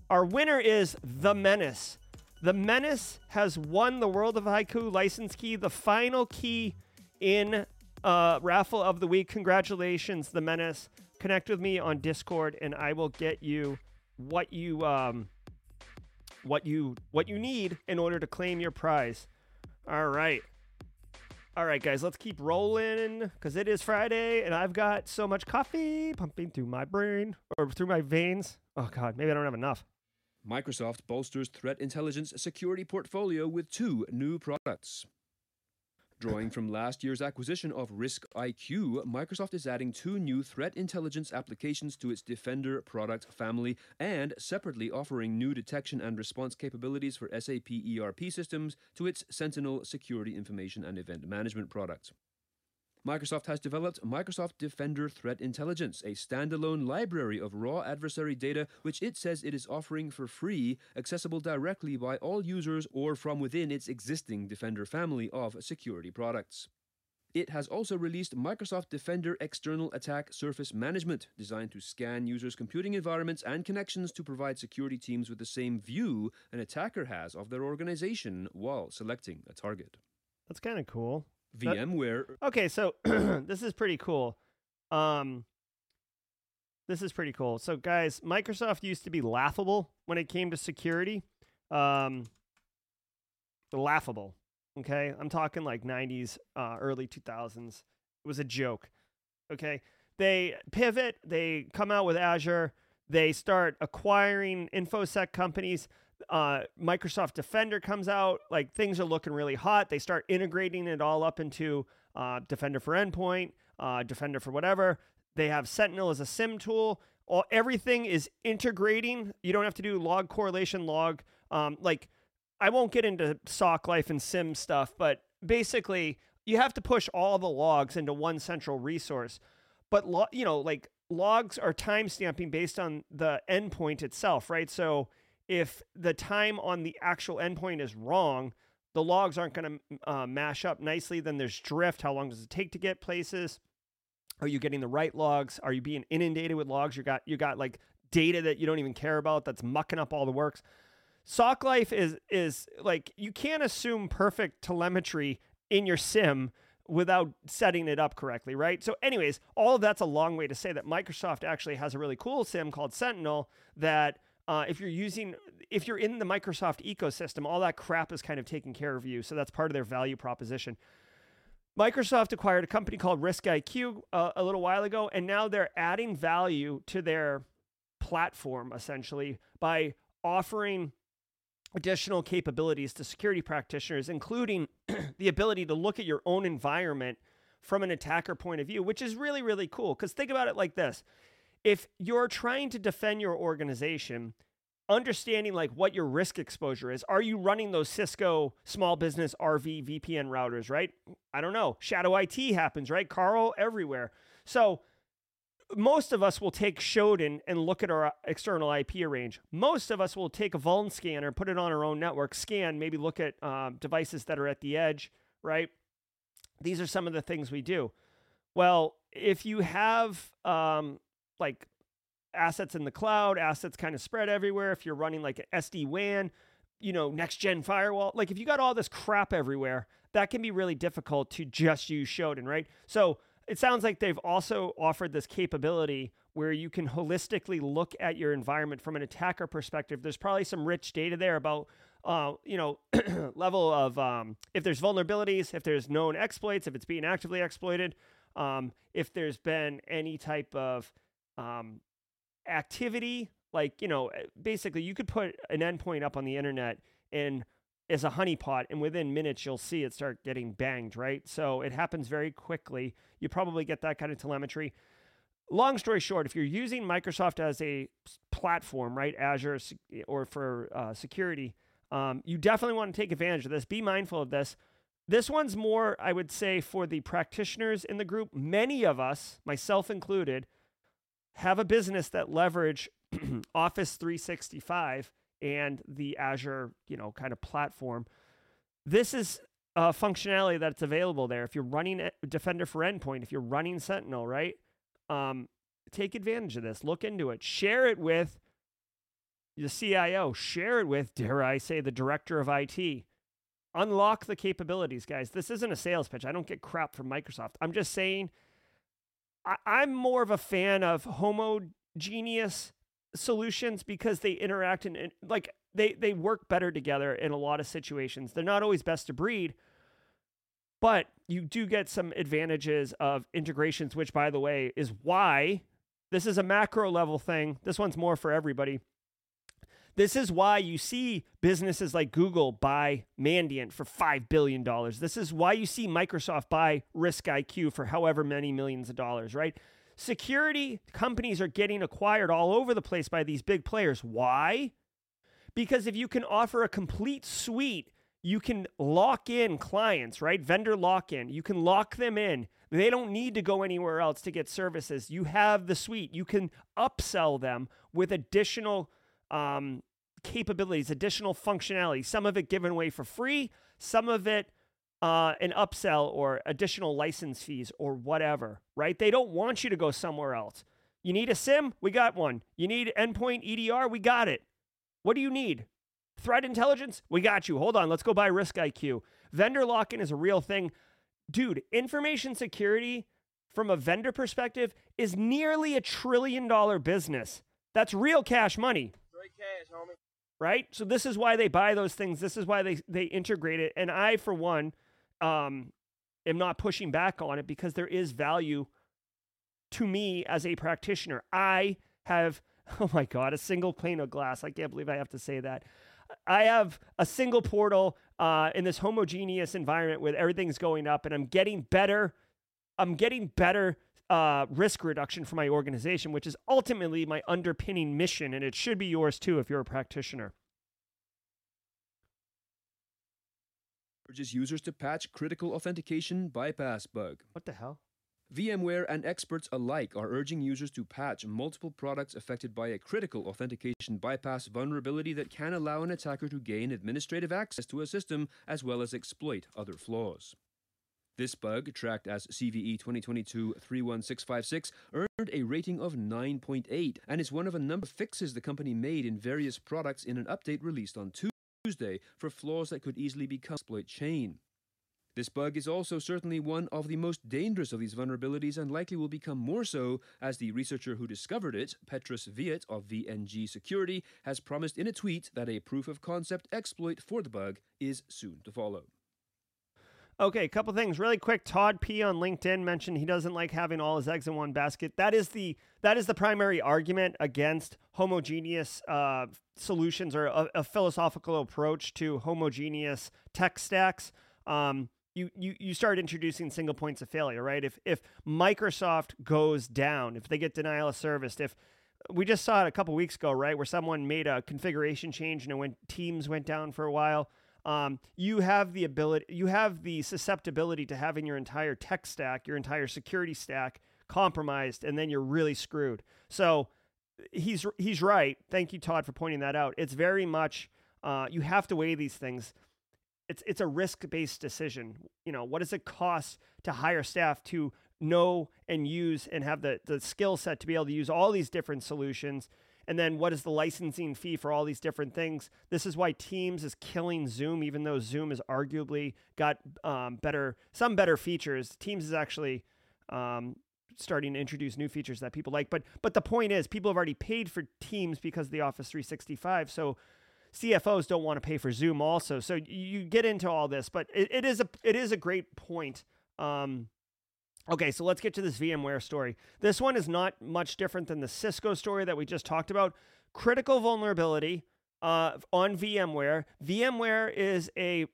Our winner is The Menace. The Menace has won the World of Haiku license key, the final key in uh, Raffle of the Week. Congratulations, The Menace. Connect with me on Discord, and I will get you what you um what you what you need in order to claim your prize. All right. All right, guys, let's keep rolling because it is Friday, and I've got so much coffee pumping through my brain or through my veins. Oh, God, maybe I don't have enough. Microsoft bolsters threat intelligence security portfolio with two new products. Drawing from last year's acquisition of RiskIQ, Microsoft is adding two new threat intelligence applications to its Defender product family and separately offering new detection and response capabilities for S A P E R P systems to its Sentinel security information and event management product. Microsoft has developed Microsoft Defender Threat Intelligence, a standalone library of raw adversary data, which it says it is offering for free, accessible directly by all users or from within its existing Defender family of security products. It has also released Microsoft Defender External Attack Surface Management, designed to scan users' computing environments and connections to provide security teams with the same view an attacker has of their organization while selecting a target. That's kind of cool. VMware. Okay, so this is pretty cool. Um, this is pretty cool. So, guys, Microsoft used to be laughable when it came to security. Um, laughable. Okay, I'm talking like nineties, uh, early two thousands. It was a joke. Okay, they pivot. They come out with Azure. They start acquiring InfoSec companies. Uh, Microsoft Defender comes out, like things are looking really hot. They start integrating it all up into uh, Defender for Endpoint, uh, Defender for whatever. They have Sentinel as a SIM tool. All, everything is integrating. You don't have to do log correlation log. Um, like I won't get into S O C life and SIM stuff, but basically you have to push all the logs into one central resource. But lo- you know, like logs are timestamping based on the endpoint itself, right? So if the time on the actual endpoint is wrong, the logs aren't going to uh, mash up nicely. Then there's drift. How long does it take to get places? Are you getting the right logs? Are you being inundated with logs? You got you got like data that you don't even care about that's mucking up all the works. S O C life is is like you can't assume perfect telemetry in your SIM without setting it up correctly, right? So anyways, all of that's a long way to say that Microsoft actually has a really cool SIM called Sentinel that... Uh, if you're using, if you're in the Microsoft ecosystem, all that crap is kind of taken care of you. So that's part of their value proposition. Microsoft acquired a company called RiskIQ uh, a little while ago, and now they're adding value to their platform essentially by offering additional capabilities to security practitioners, including the ability to look at your own environment from an attacker point of view, which is really, really cool. Because think about it like this. If you're trying to defend your organization, understanding like what your risk exposure is, are you running those Cisco small business R V V P N routers, right? I don't know. Shadow I T happens, right? Carl, everywhere. So most of us will take Shodan and look at our external I P range. Most of us will take a vuln scanner, put it on our own network, scan, maybe look at um, devices that are at the edge, right? These are some of the things we do. Well, if you have... Um, like assets in the cloud, assets kind of spread everywhere. If you're running like an S D WAN, you know, next gen firewall, like if you got all this crap everywhere, that can be really difficult to just use Shodan, right? So it sounds like they've also offered this capability where you can holistically look at your environment from an attacker perspective. There's probably some rich data there about, uh, you know, level of um, if there's vulnerabilities, if there's known exploits, if it's being actively exploited, um, if there's been any type of Um, activity, like, you know, basically you could put an endpoint up on the internet and is a honeypot, and within minutes you'll see it start getting banged, right? So it happens very quickly. You probably get that kind of telemetry. Long story short, if you're using Microsoft as a platform, right, Azure or for uh, security, um, you definitely want to take advantage of this. Be mindful of this. This one's more, I would say, for the practitioners in the group. Many of us, myself included, have a business that leverage Office three sixty-five and the Azure, you know, kind of platform. This is a uh, functionality that's available there. If you're running Defender for Endpoint, if you're running Sentinel, right? Um, take advantage of this. Look into it. Share it with the C I O. Share it with, dare I say, the director of I T. Unlock the capabilities, guys. This isn't a sales pitch. I don't get crap from Microsoft. I'm just saying I, I'm more of a fan of homogeneous solutions because they interact and, and like they, they work better together in a lot of situations. They're not always best of breed, but you do get some advantages of integrations, which, by the way, is why this is a macro level thing. This one's more for everybody. This is why you see businesses like Google buy Mandiant for five billion dollars. This is why you see Microsoft buy RiskIQ for however many millions of dollars, right? Security companies are getting acquired all over the place by these big players. Why? Because if you can offer a complete suite, you can lock in clients, right? Vendor lock-in. You can lock them in. They don't need to go anywhere else to get services. You have the suite. You can upsell them with additional um capabilities, additional functionality, some of it given away for free, some of it uh an upsell or additional license fees or whatever, right? They don't want you to go somewhere else. You need a SIM? We got one. You need endpoint E D R? We got it. What do you need? Threat intelligence? We got you. Hold on, let's go buy RiskIQ. Vendor lock-in is a real thing. Dude, information security from a vendor perspective is nearly a trillion dollar business. That's real cash money. Cash, homie. Right? So this is why they buy those things. This is why they, they integrate it. And I, for one, um, am not pushing back on it because there is value to me as a practitioner. I have, oh my God, a single pane of glass. I can't believe I have to say that. I have a single portal uh, in this homogeneous environment where everything's going up and I'm getting better. I'm getting better Uh, risk reduction for my organization, which is ultimately my underpinning mission, and it should be yours too if you're a practitioner. Urges users to patch critical authentication bypass bug. What the hell? VMware and experts alike are urging users to patch multiple products affected by a critical authentication bypass vulnerability that can allow an attacker to gain administrative access to a system as well as exploit other flaws. This bug, tracked as C V E twenty twenty-two dash three one six five six, earned a rating of nine point eight and is one of a number of fixes the company made in various products in an update released on Tuesday for flaws that could easily become exploit chain. This bug is also certainly one of the most dangerous of these vulnerabilities and likely will become more so as the researcher who discovered it, Petrus Viet of V N G Security, has promised in a tweet that a proof-of-concept exploit for the bug is soon to follow. Okay, a couple things really quick. Todd P on LinkedIn mentioned he doesn't like having all his eggs in one basket. That is the that is the primary argument against homogeneous uh, solutions or a, a philosophical approach to homogeneous tech stacks. Um, you you you start introducing single points of failure, right? If if Microsoft goes down, if they get denial of service, if we just saw it a couple weeks ago, right, where someone made a configuration change and it went, Teams went down for a while. Um, you have the ability, you have the susceptibility to having your entire tech stack, your entire security stack compromised, and then you're really screwed. So he's, he's right. Thank you, Todd, for pointing that out. It's very much, uh, you have to weigh these things. It's, it's a risk-based decision. You know, what does it cost to hire staff to know and use and have the, the skill set to be able to use all these different solutions? And then what is the licensing fee for all these different things? This is why Teams is killing Zoom, even though Zoom has arguably got um, better, some better features. Teams is actually um, starting to introduce new features that people like. But but the point is, people have already paid for Teams because of the Office three sixty-five. So C F Os don't want to pay for Zoom also. So you get into all this, but it, it is a it is a great point. Um, Okay, so let's get to this VMware story. This one is not much different than the Cisco story that we just talked about. Critical vulnerability, uh, on VMware. VMware is a,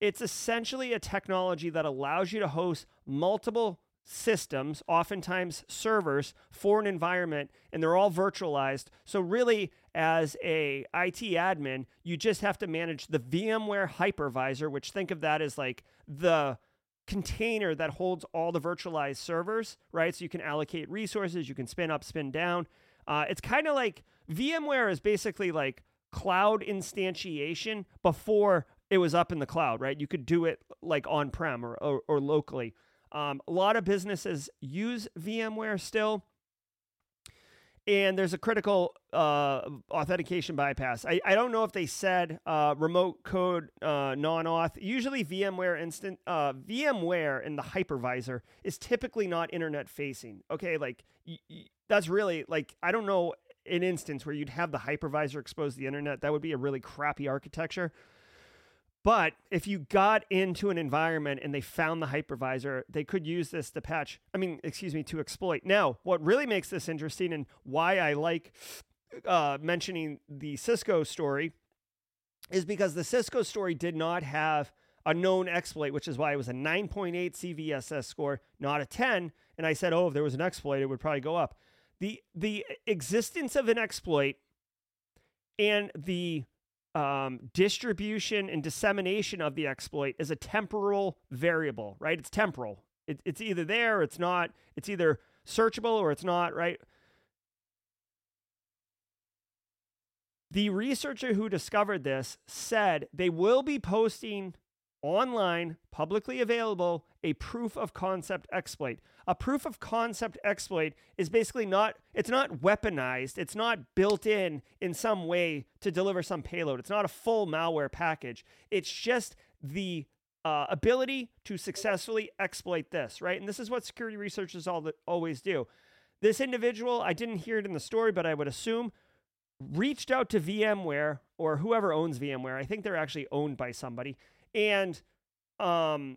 it's essentially a technology that allows you to host multiple systems, oftentimes servers, for an environment, and they're all virtualized. So really, as a I T admin, you just have to manage the VMware hypervisor, which think of that as like the container that holds all the virtualized servers, right? So you can allocate resources, you can spin up, spin down. Uh, it's kind of like VMware is basically like cloud instantiation before it was up in the cloud, right? You could do it like on-prem or, or, or locally. Um, a lot of businesses use VMware still, and there's a critical uh, authentication bypass. I, I don't know if they said uh, remote code uh, non-auth. Usually VMware instant uh, VMware in the hypervisor is typically not internet facing. Okay, like y- y- that's really like I don't know an instance where you'd have the hypervisor expose the internet. That would be a really crappy architecture. But if you got into an environment and they found the hypervisor, they could use this to patch, I mean, excuse me, to exploit. Now, what really makes this interesting and why I like uh, mentioning the Cisco story is because the Cisco story did not have a known exploit, which is why it was a nine point eight C V S S score, not a ten. And I said, oh, if there was an exploit, it would probably go up. The, the existence of an exploit and the Um, distribution and dissemination of the exploit is a temporal variable, right? It's temporal. It, it's either there or it's not. It's either searchable or it's not, right? The researcher who discovered this said they will be posting online, publicly available, a proof of concept exploit. A proof of concept exploit is basically not, it's not weaponized. It's not built in in some way to deliver some payload. It's not a full malware package. It's just the uh, ability to successfully exploit this, right? And this is what security researchers all the, always do. This individual, I didn't hear it in the story, but I would assume, reached out to VMware or whoever owns VMware. I think they're actually owned by somebody. And um,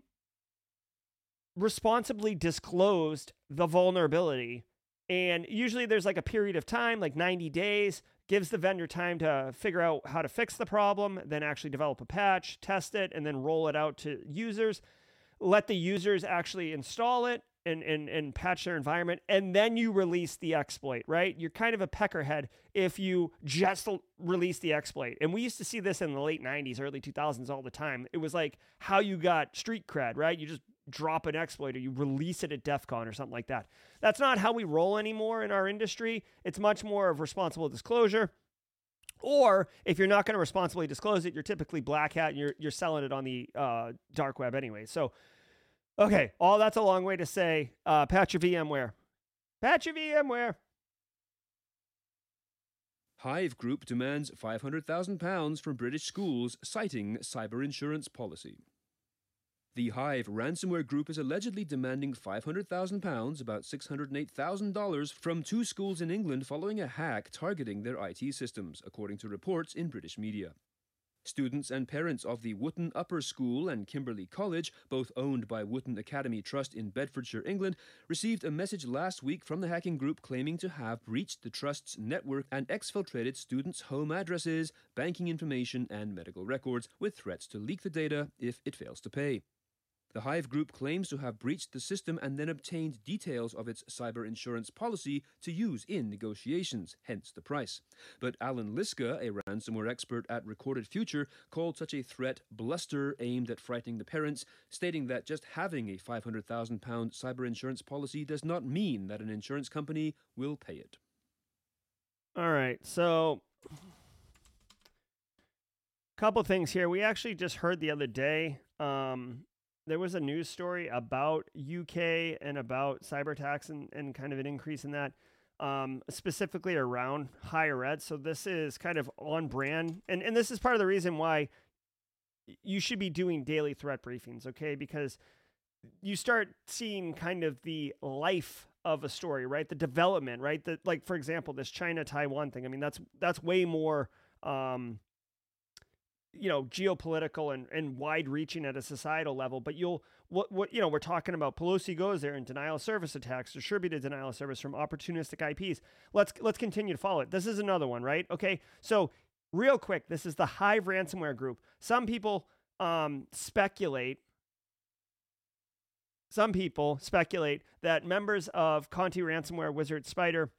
responsibly disclosed the vulnerability. And usually there's like a period of time, like ninety days, gives the vendor time to figure out how to fix the problem, then actually develop a patch, test it, and then roll it out to users, let the users actually install it and, and, and patch their environment, and then you release the exploit, right? You're kind of a peckerhead if you just l- release the exploit. And we used to see this in the late nineties, early two thousands all the time. It was like how you got street cred, right? You just drop an exploit or you release it at DEF CON or something like that. That's not how we roll anymore in our industry. It's much more of responsible disclosure. Or if you're not going to responsibly disclose it, you're typically black hat and you're, you're selling it on the uh, dark web anyway. So okay, all that's a long way to say uh, patch your VMware. Patch your VMware. Hive Group demands five hundred thousand pounds from British schools, citing cyber insurance policy. The Hive ransomware group is allegedly demanding five hundred thousand pounds, about six hundred eight thousand dollars, from two schools in England following a hack targeting their I T systems, according to reports in British media. Students and parents of the Wootton Upper School and Kimberley College, both owned by Wootton Academy Trust in Bedfordshire, England, received a message last week from the hacking group claiming to have breached the trust's network and exfiltrated students' home addresses, banking information, and medical records, with threats to leak the data if it fails to pay. The Hive Group claims to have breached the system and then obtained details of its cyber insurance policy to use in negotiations, hence the price. But Alan Liska, a ransomware expert at Recorded Future, called such a threat bluster aimed at frightening the parents, stating that just having a five hundred thousand pounds cyber insurance policy does not mean that an insurance company will pay it. All right, so a couple things here. We actually just heard the other day, um, there was a news story about U K and about cyber attacks and, and kind of an increase in that, um, specifically around higher ed. So this is kind of on brand. And, and this is part of the reason why you should be doing daily threat briefings, okay? Because you start seeing kind of the life of a story, right? The development, right? The, like, for example, this China-Taiwan thing. I mean, that's that's way more Um, you know, geopolitical and, and wide reaching at a societal level, but you'll, what, what, you know, we're talking about Pelosi goes there and denial of service attacks, distributed denial of service from opportunistic I Ps. Let's, let's continue to follow it. This is another one, right? Okay. So Real quick, this is the Hive ransomware group. Some people um, speculate. Some people speculate that members of Conti ransomware Wizard Spider,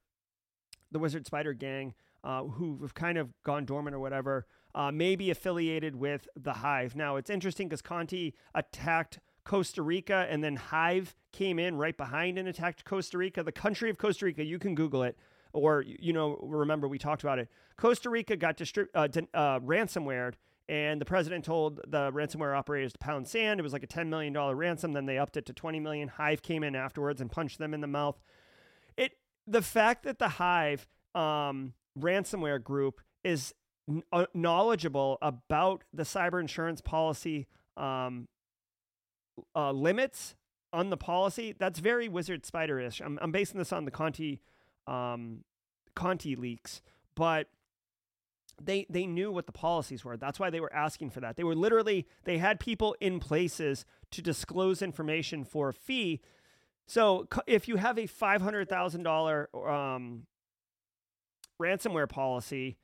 the Wizard Spider gang, uh, who have kind of gone dormant or whatever, uh, may be affiliated with the Hive. Now, it's interesting because Conti attacked Costa Rica, and then Hive came in right behind and attacked Costa Rica. The country of Costa Rica, you can Google it, or, you know, remember we talked about it. Costa Rica got distri- uh, uh, ransomwared, and the president told the ransomware operators to pound sand. It was like a ten million dollars ransom. Then they upped it to twenty million dollars. Hive came in afterwards and punched them in the mouth. It the fact that the Hive um, ransomware group is n- knowledgeable about the cyber insurance policy um Uh, limits on the policy, that's very Wizard Spider-ish. I'm, I'm basing this on the Conti um, Conti leaks, but they they knew what the policies were. That's why they were asking for that. They were literally, they had people in places to disclose information for a fee. So if you have a five hundred thousand dollars um, ransomware policy,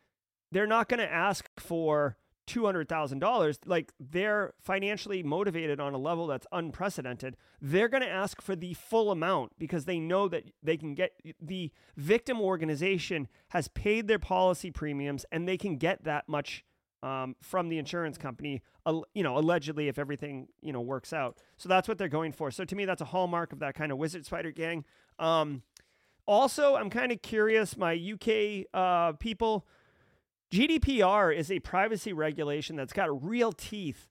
they're not going to ask for two hundred thousand dollars. Like, they're financially motivated on a level that's unprecedented. They're going to ask for the full amount because they know that they can get, the victim organization has paid their policy premiums and they can get that much um, from the insurance company, uh, you know, allegedly, if everything, you know, works out. So that's what they're going for. So to me, that's a hallmark of that kind of Wizard Spider gang. Um, also, I'm kind of curious, my U K uh, people, G D P R is a privacy regulation that's got real teeth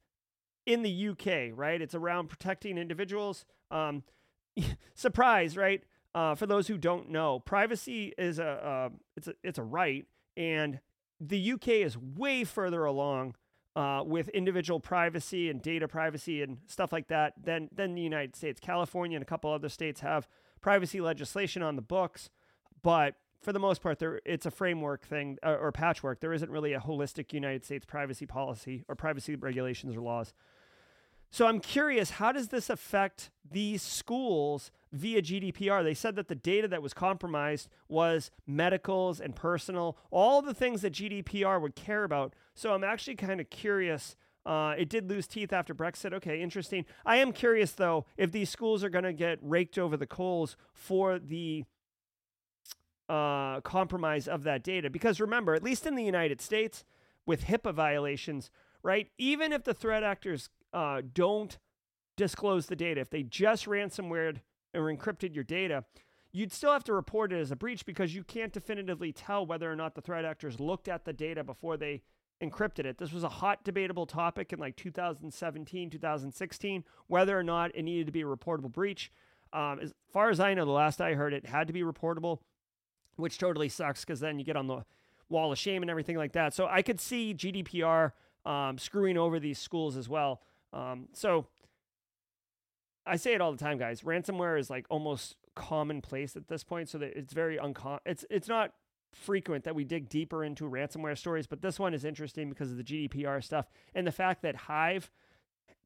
in the U K, right? It's around protecting individuals. Um, surprise, right? Uh, for those who don't know, privacy is a uh, it's a it's a right, and the U K is way further along uh, with individual privacy and data privacy and stuff like that than than the United States. California and a couple other states have privacy legislation on the books, but for the most part, there it's a framework thing or, or patchwork. There isn't really a holistic United States privacy policy or privacy regulations or laws. So I'm curious, how does this affect these schools via G D P R? They said that the data that was compromised was medicals and personal, all the things that G D P R would care about. So I'm actually kind of curious. Uh, it did lose teeth after Brexit. Okay, interesting. I am curious, though, if these schools are going to get raked over the coals for the Uh, compromise of that data. Because remember, at least in the United States with HIPAA violations, right? Even if the threat actors uh, don't disclose the data, if they just ransomwared or encrypted your data, you'd still have to report it as a breach because you can't definitively tell whether or not the threat actors looked at the data before they encrypted it. This was a hot debatable topic in like two thousand seventeen, two thousand sixteen, whether or not it needed to be a reportable breach. Um, as far as I know, the last I heard, it had to be reportable, which totally sucks because then you get on the wall of shame and everything like that. So I could see G D P R um, screwing over these schools as well. Um, so I say it all the time, guys. Ransomware is like almost commonplace at this point. So that it's very uncommon. It's, it's not frequent that we dig deeper into ransomware stories, but this one is interesting because of the G D P R stuff. And the fact that Hive,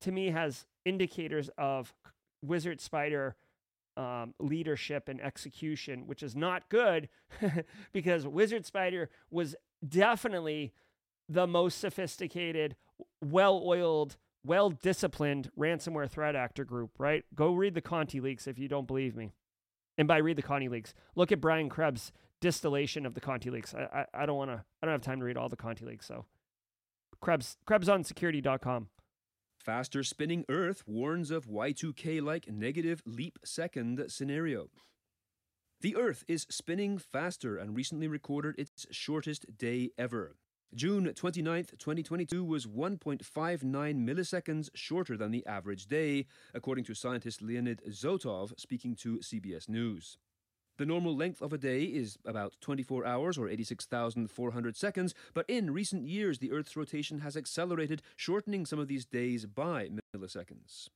to me, has indicators of Wizard Spider Um, leadership and execution, which is not good because Wizard Spider was definitely the most sophisticated, well-oiled, well-disciplined ransomware threat actor group, right? Go read the Conti leaks if you don't believe me. And by read the Conti leaks, look at Brian Krebs' distillation of the Conti leaks. I, I, I don't want to, I don't have time to read all the Conti leaks, so Krebs, Krebs on security dot com. Faster spinning Earth warns of Y two K-like negative leap second scenario. The Earth is spinning faster and recently recorded its shortest day ever. June twenty-ninth, twenty twenty-two was one point five nine milliseconds shorter than the average day, according to scientist Leonid Zotov speaking to C B S News. The normal length of a day is about twenty-four hours or eighty-six thousand four hundred seconds, but in recent years, the Earth's rotation has accelerated, shortening some of these days by milliseconds.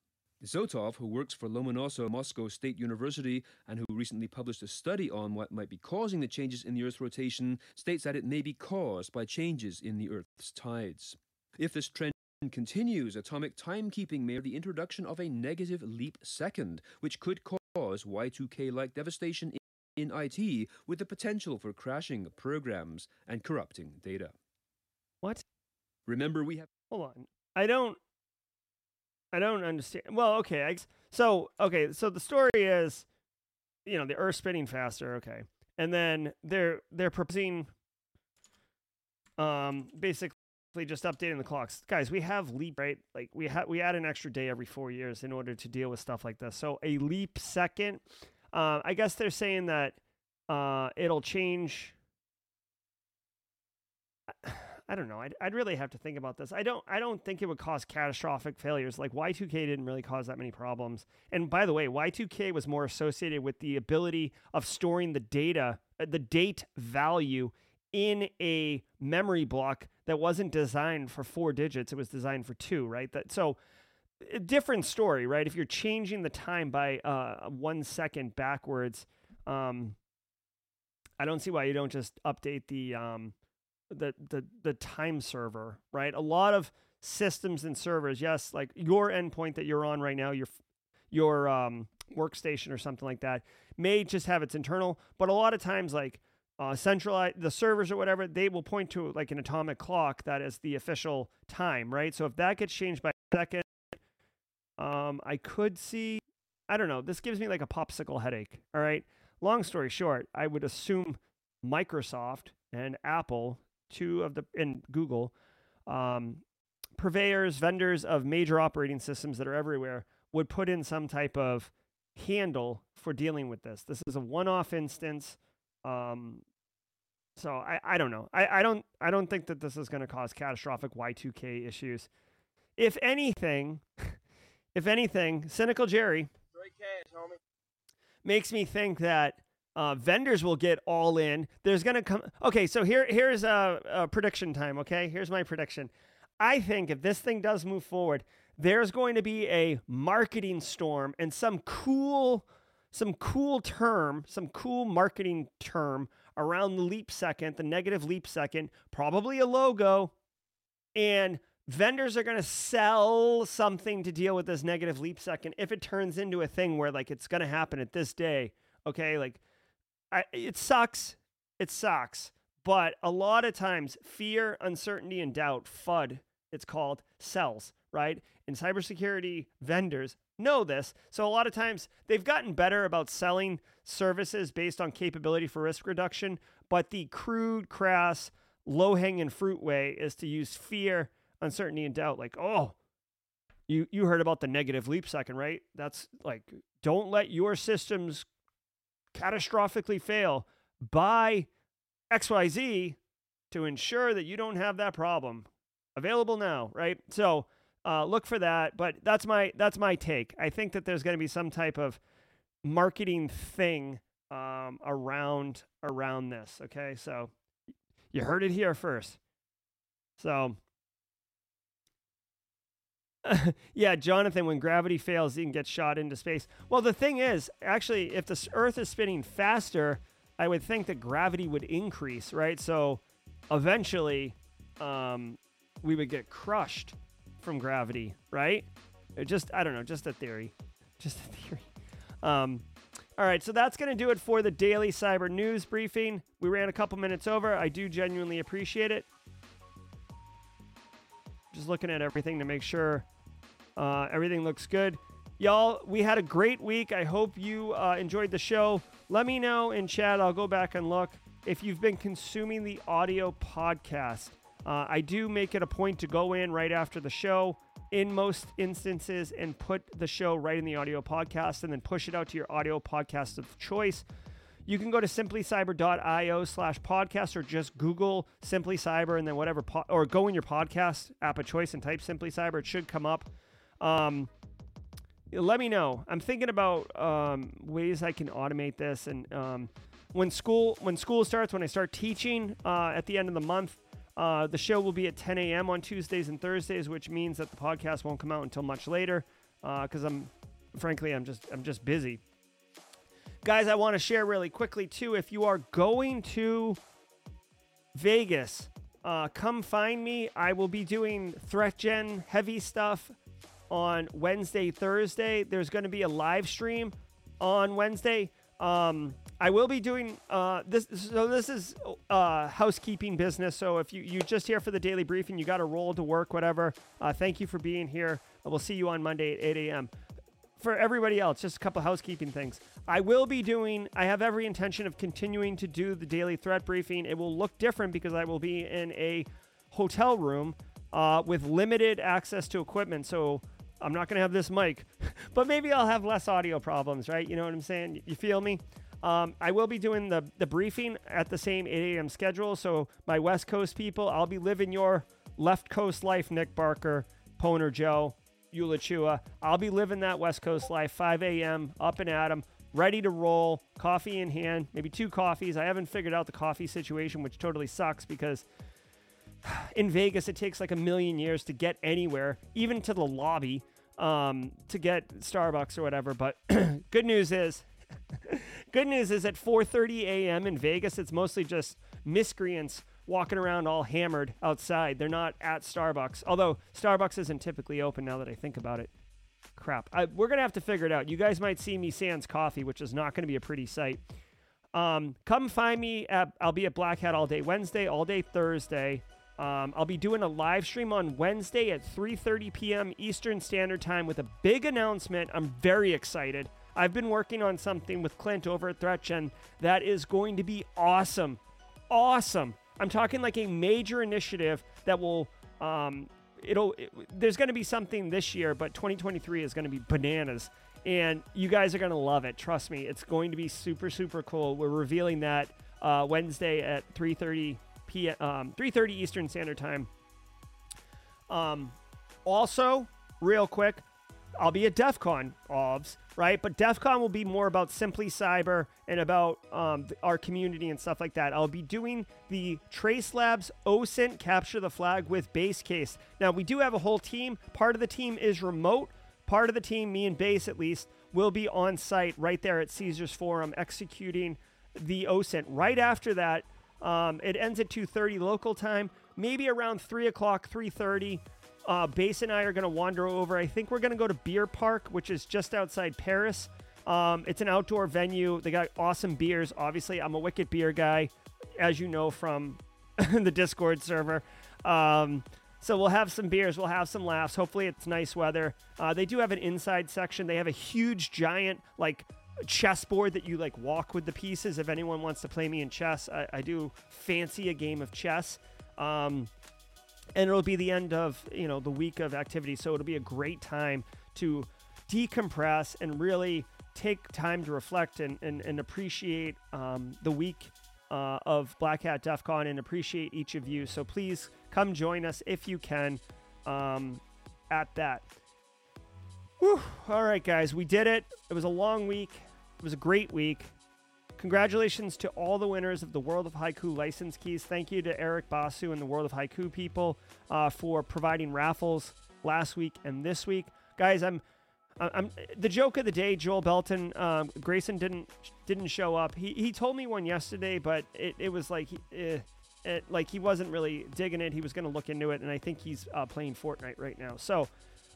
Zotov, who works for Lomonosov Moscow State University and who recently published a study on what might be causing the changes in the Earth's rotation, states that it may be caused by changes in the Earth's tides. If this trend continues, atomic timekeeping may be the introduction of a negative leap second, which could cause Y two K-like devastation in in I T, with the potential for crashing programs and corrupting data. Remember, we have... Hold on. I don't... I don't understand. Well, okay. I, so, okay. So the story is, you know, the Earth's spinning faster. Okay. And then they're they're proposing um, basically just updating the clocks. Guys, we have leap, right? Like we ha- we add an extra day every four years in order to deal with stuff like this. So a leap second. Uh, I guess they're saying that uh, it'll change. I don't know. I'd, I'd really have to think about this. I don't I don't think it would cause catastrophic failures. Like Y two K didn't really cause that many problems. And by the way, Y two K was more associated with the ability of storing the data, the date value in a memory block that wasn't designed for four digits. It was designed for two, right? That so a different story, right? If you're changing the time by uh, one second backwards, um, I don't see why you don't just update the... Um, the the the time server, right? A lot of systems and servers, yes, like your endpoint that you're on right now, your your um workstation or something like that, may just have its internal, but a lot of times like uh centralized the servers or whatever, they will point to like an atomic clock that is the official time, right? So if that gets changed by a second, um I could see, I don't know, this gives me like a popsicle headache. All right, long story short, I would assume Microsoft and Apple, two of the, and Google, um, purveyors, vendors of major operating systems that are everywhere, would put in some type of handle for dealing with this. This is a one-off instance. Um, so I, I don't know. I, I don't, I don't think that this is going to cause catastrophic Y two K issues. If anything, if anything, Cynical Jerry cash, homie. Makes me think that Uh, vendors will get all in. There's going to come... Okay, so here, here's a, a prediction time, okay? Here's my prediction. I think if this thing does move forward, there's going to be a marketing storm and some cool, some cool term, some cool marketing term around the leap second, the negative leap second, probably a logo, and vendors are going to sell something to deal with this negative leap second if it turns into a thing where, like, it's going to happen at this day, okay? Like, I, it sucks. It sucks. But a lot of times, fear, uncertainty, and doubt, FUD, it's called, sells, right? And cybersecurity vendors know this. So a lot of times, they've gotten better about selling services based on capability for risk reduction. But the crude, crass, low-hanging fruit way is to use fear, uncertainty, and doubt. Like, oh, you, you heard about the negative leap second, right? That's like, don't let your systems catastrophically fail by X Y Z to ensure that you don't have that problem. Available now, right? So uh, look for that. But that's my that's my take. I think that there's going to be some type of marketing thing um, around around this. Okay, so you heard it here first. So yeah, Jonathan, when gravity fails, you can get shot into space. Well, the thing is, actually, if the Earth is spinning faster, I would think that gravity would increase, right? So eventually, um, we would get crushed from gravity, right? It just, I don't know, just a theory. Just a theory. Um, all right, so that's going to do it for the daily cyber news briefing. We ran a couple minutes over. I do genuinely appreciate it. Just looking at everything to make sure Uh, everything looks good. Y'all, we had a great week. I hope you uh, enjoyed the show. Let me know in chat. I'll go back and look if you've been consuming the audio podcast. Uh, I do make it a point to go in right after the show in most instances and put the show right in the audio podcast and then push it out to your audio podcast of choice. You can go to simplycyber.io slash podcast or just Google Simply Cyber and then whatever, po- or go in your podcast app of choice and type Simply Cyber. It should come up. Um, let me know. I'm thinking about um, ways I can automate this. And um, when school when school starts, when I start teaching uh, at the end of the month, uh, the show will be at ten a.m. on Tuesdays and Thursdays, which means that the podcast won't come out until much later because uh, I'm, frankly, I'm just I'm just busy. Guys, I want to share really quickly too. If you are going to Vegas, uh, come find me. I will be doing threat gen heavy stuff on Wednesday, Thursday. There's going to be a live stream on Wednesday. Um, I will be doing uh, this. So this is uh, housekeeping business. So if you, you're just here for the daily briefing, you got to roll to work, whatever. Uh, thank you for being here. We'll see you on Monday at eight a m For everybody else, just a couple housekeeping things. I will be doing, I have every intention of continuing to do the daily threat briefing. It will look different because I will be in a hotel room uh, with limited access to equipment. So I'm not going to have this mic, but maybe I'll have less audio problems, right? You know what I'm saying? You feel me? Um, I will be doing the, the briefing at the same eight a m schedule. So my West Coast people, I'll be living your left coast life, Nick Barker, Poner Joe, Ulachua. I'll be living that West Coast life, five a m, up and at 'em, ready to roll, coffee in hand, maybe two coffees. I haven't figured out the coffee situation, which totally sucks because in Vegas, it takes like a million years to get anywhere, even to the lobby, um, to get Starbucks or whatever. But good news is, good news is at four thirty a m in Vegas, it's mostly just miscreants walking around all hammered outside. They're not at Starbucks, although Starbucks isn't typically open now that I think about it. Crap. I, we're going to have to figure it out. You guys might see me sans coffee, which is not going to be a pretty sight. Um, come find me at, I'll be at Black Hat all day Wednesday, all day Thursday. Um, I'll be doing a live stream on Wednesday at three thirty p m Eastern Standard Time with a big announcement. I'm very excited. I've been working on something with Clint over at ThreatGen that is going to be awesome. Awesome. I'm talking like a major initiative that will, um, it'll, it, there's going to be something this year, but twenty twenty-three is going to be bananas and you guys are going to love it. Trust me. It's going to be super, super cool. We're revealing that, uh, Wednesday at three thirty p m, um, three thirty Eastern Standard Time. Um, also real quick, I'll be at DEF CON, obvs, right? But DEF CON will be more about Simply Cyber and about um, our community and stuff like that. I'll be doing the Trace Labs OSINT Capture the Flag with Basecase. Now, we do have a whole team. Part of the team is remote. Part of the team, me and Base at least, will be on site right there at Caesars Forum executing the OSINT. Right after that, um, it ends at two thirty local time, maybe around three o'clock, three thirty. Uh, Base and I are going to wander over. I think we're going to go to Beer Park, which is just outside Paris. Um, it's an outdoor venue. They got awesome beers. Obviously, I'm a wicked beer guy, as you know from the Discord server. Um, so we'll have some beers. We'll have some laughs. Hopefully, it's nice weather. Uh, they do have an inside section. They have a huge, giant, like, chessboard that you, like, walk with the pieces. If anyone wants to play me in chess, I, I do fancy a game of chess. Um... And it'll be the end of, you know, the week of activity. So it'll be a great time to decompress and really take time to reflect and, and, and appreciate um, the week uh, of Black Hat DEF CON and appreciate each of you. So please come join us if you can um, at that. Whew. All right, guys, we did it. It was a long week. It was a great week. Congratulations to all the winners of the World of Haiku license keys. Thank you to Eric Basu and the World of Haiku people uh, for providing raffles last week and this week. Guys, I'm, I'm the joke of the day. Joel Belton, um, Grayson didn't didn't show up. He he told me one yesterday, but it, it was like eh, it, like he wasn't really digging it. He was going to look into it, and I think he's uh, playing Fortnite right now. So.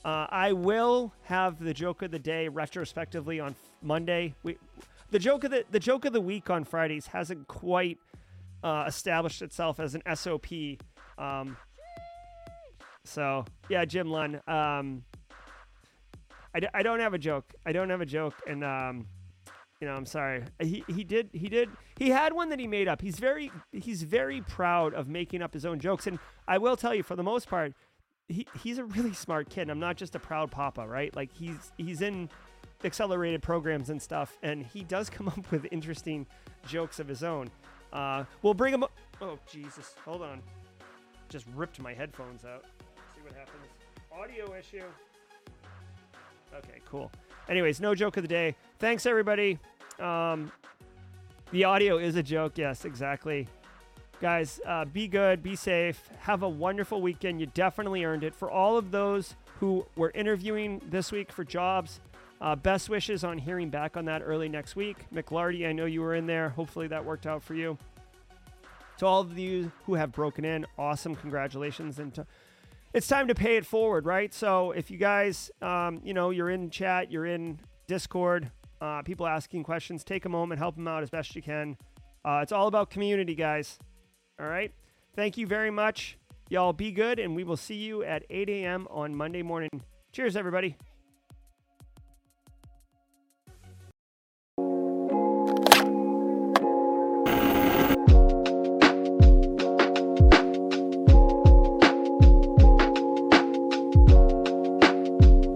Uh, I will have the joke of the day retrospectively on Monday. We, the joke of the the joke of the week on Fridays hasn't quite uh, established itself as an S O P. Um, so yeah, Jim Lunn. Um, I, I don't have a joke. I don't have a joke, and um, you know I'm sorry. He he did he did he had one that he made up. He's very he's very proud of making up his own jokes, and I will tell you for the most part. He he's a really smart kid. And I'm not just a proud papa, right? Like he's he's in accelerated programs and stuff, and he does come up with interesting jokes of his own. Uh, we'll bring him up. Oh Jesus! Hold on, just ripped my headphones out. See what happens. Audio issue. Okay, cool. Anyways, no joke of the day. Thanks everybody. Um, the audio is a joke. Yes, exactly. Guys, uh, be good, be safe, have a wonderful weekend. You definitely earned it. For all of those who were interviewing this week for jobs, uh, best wishes on hearing back on that early next week. McLarty, I know you were in there. Hopefully that worked out for you. To all of you who have broken in, awesome, congratulations. And to, it's time to pay it forward, right? So if you guys, um, you know, you're in chat, you're in Discord, uh, people asking questions. Take a moment, help them out as best you can. Uh, it's all about community, guys. All right. Thank you very much. Y'all be good, and we will see you at eight a.m. on Monday morning. Cheers, everybody.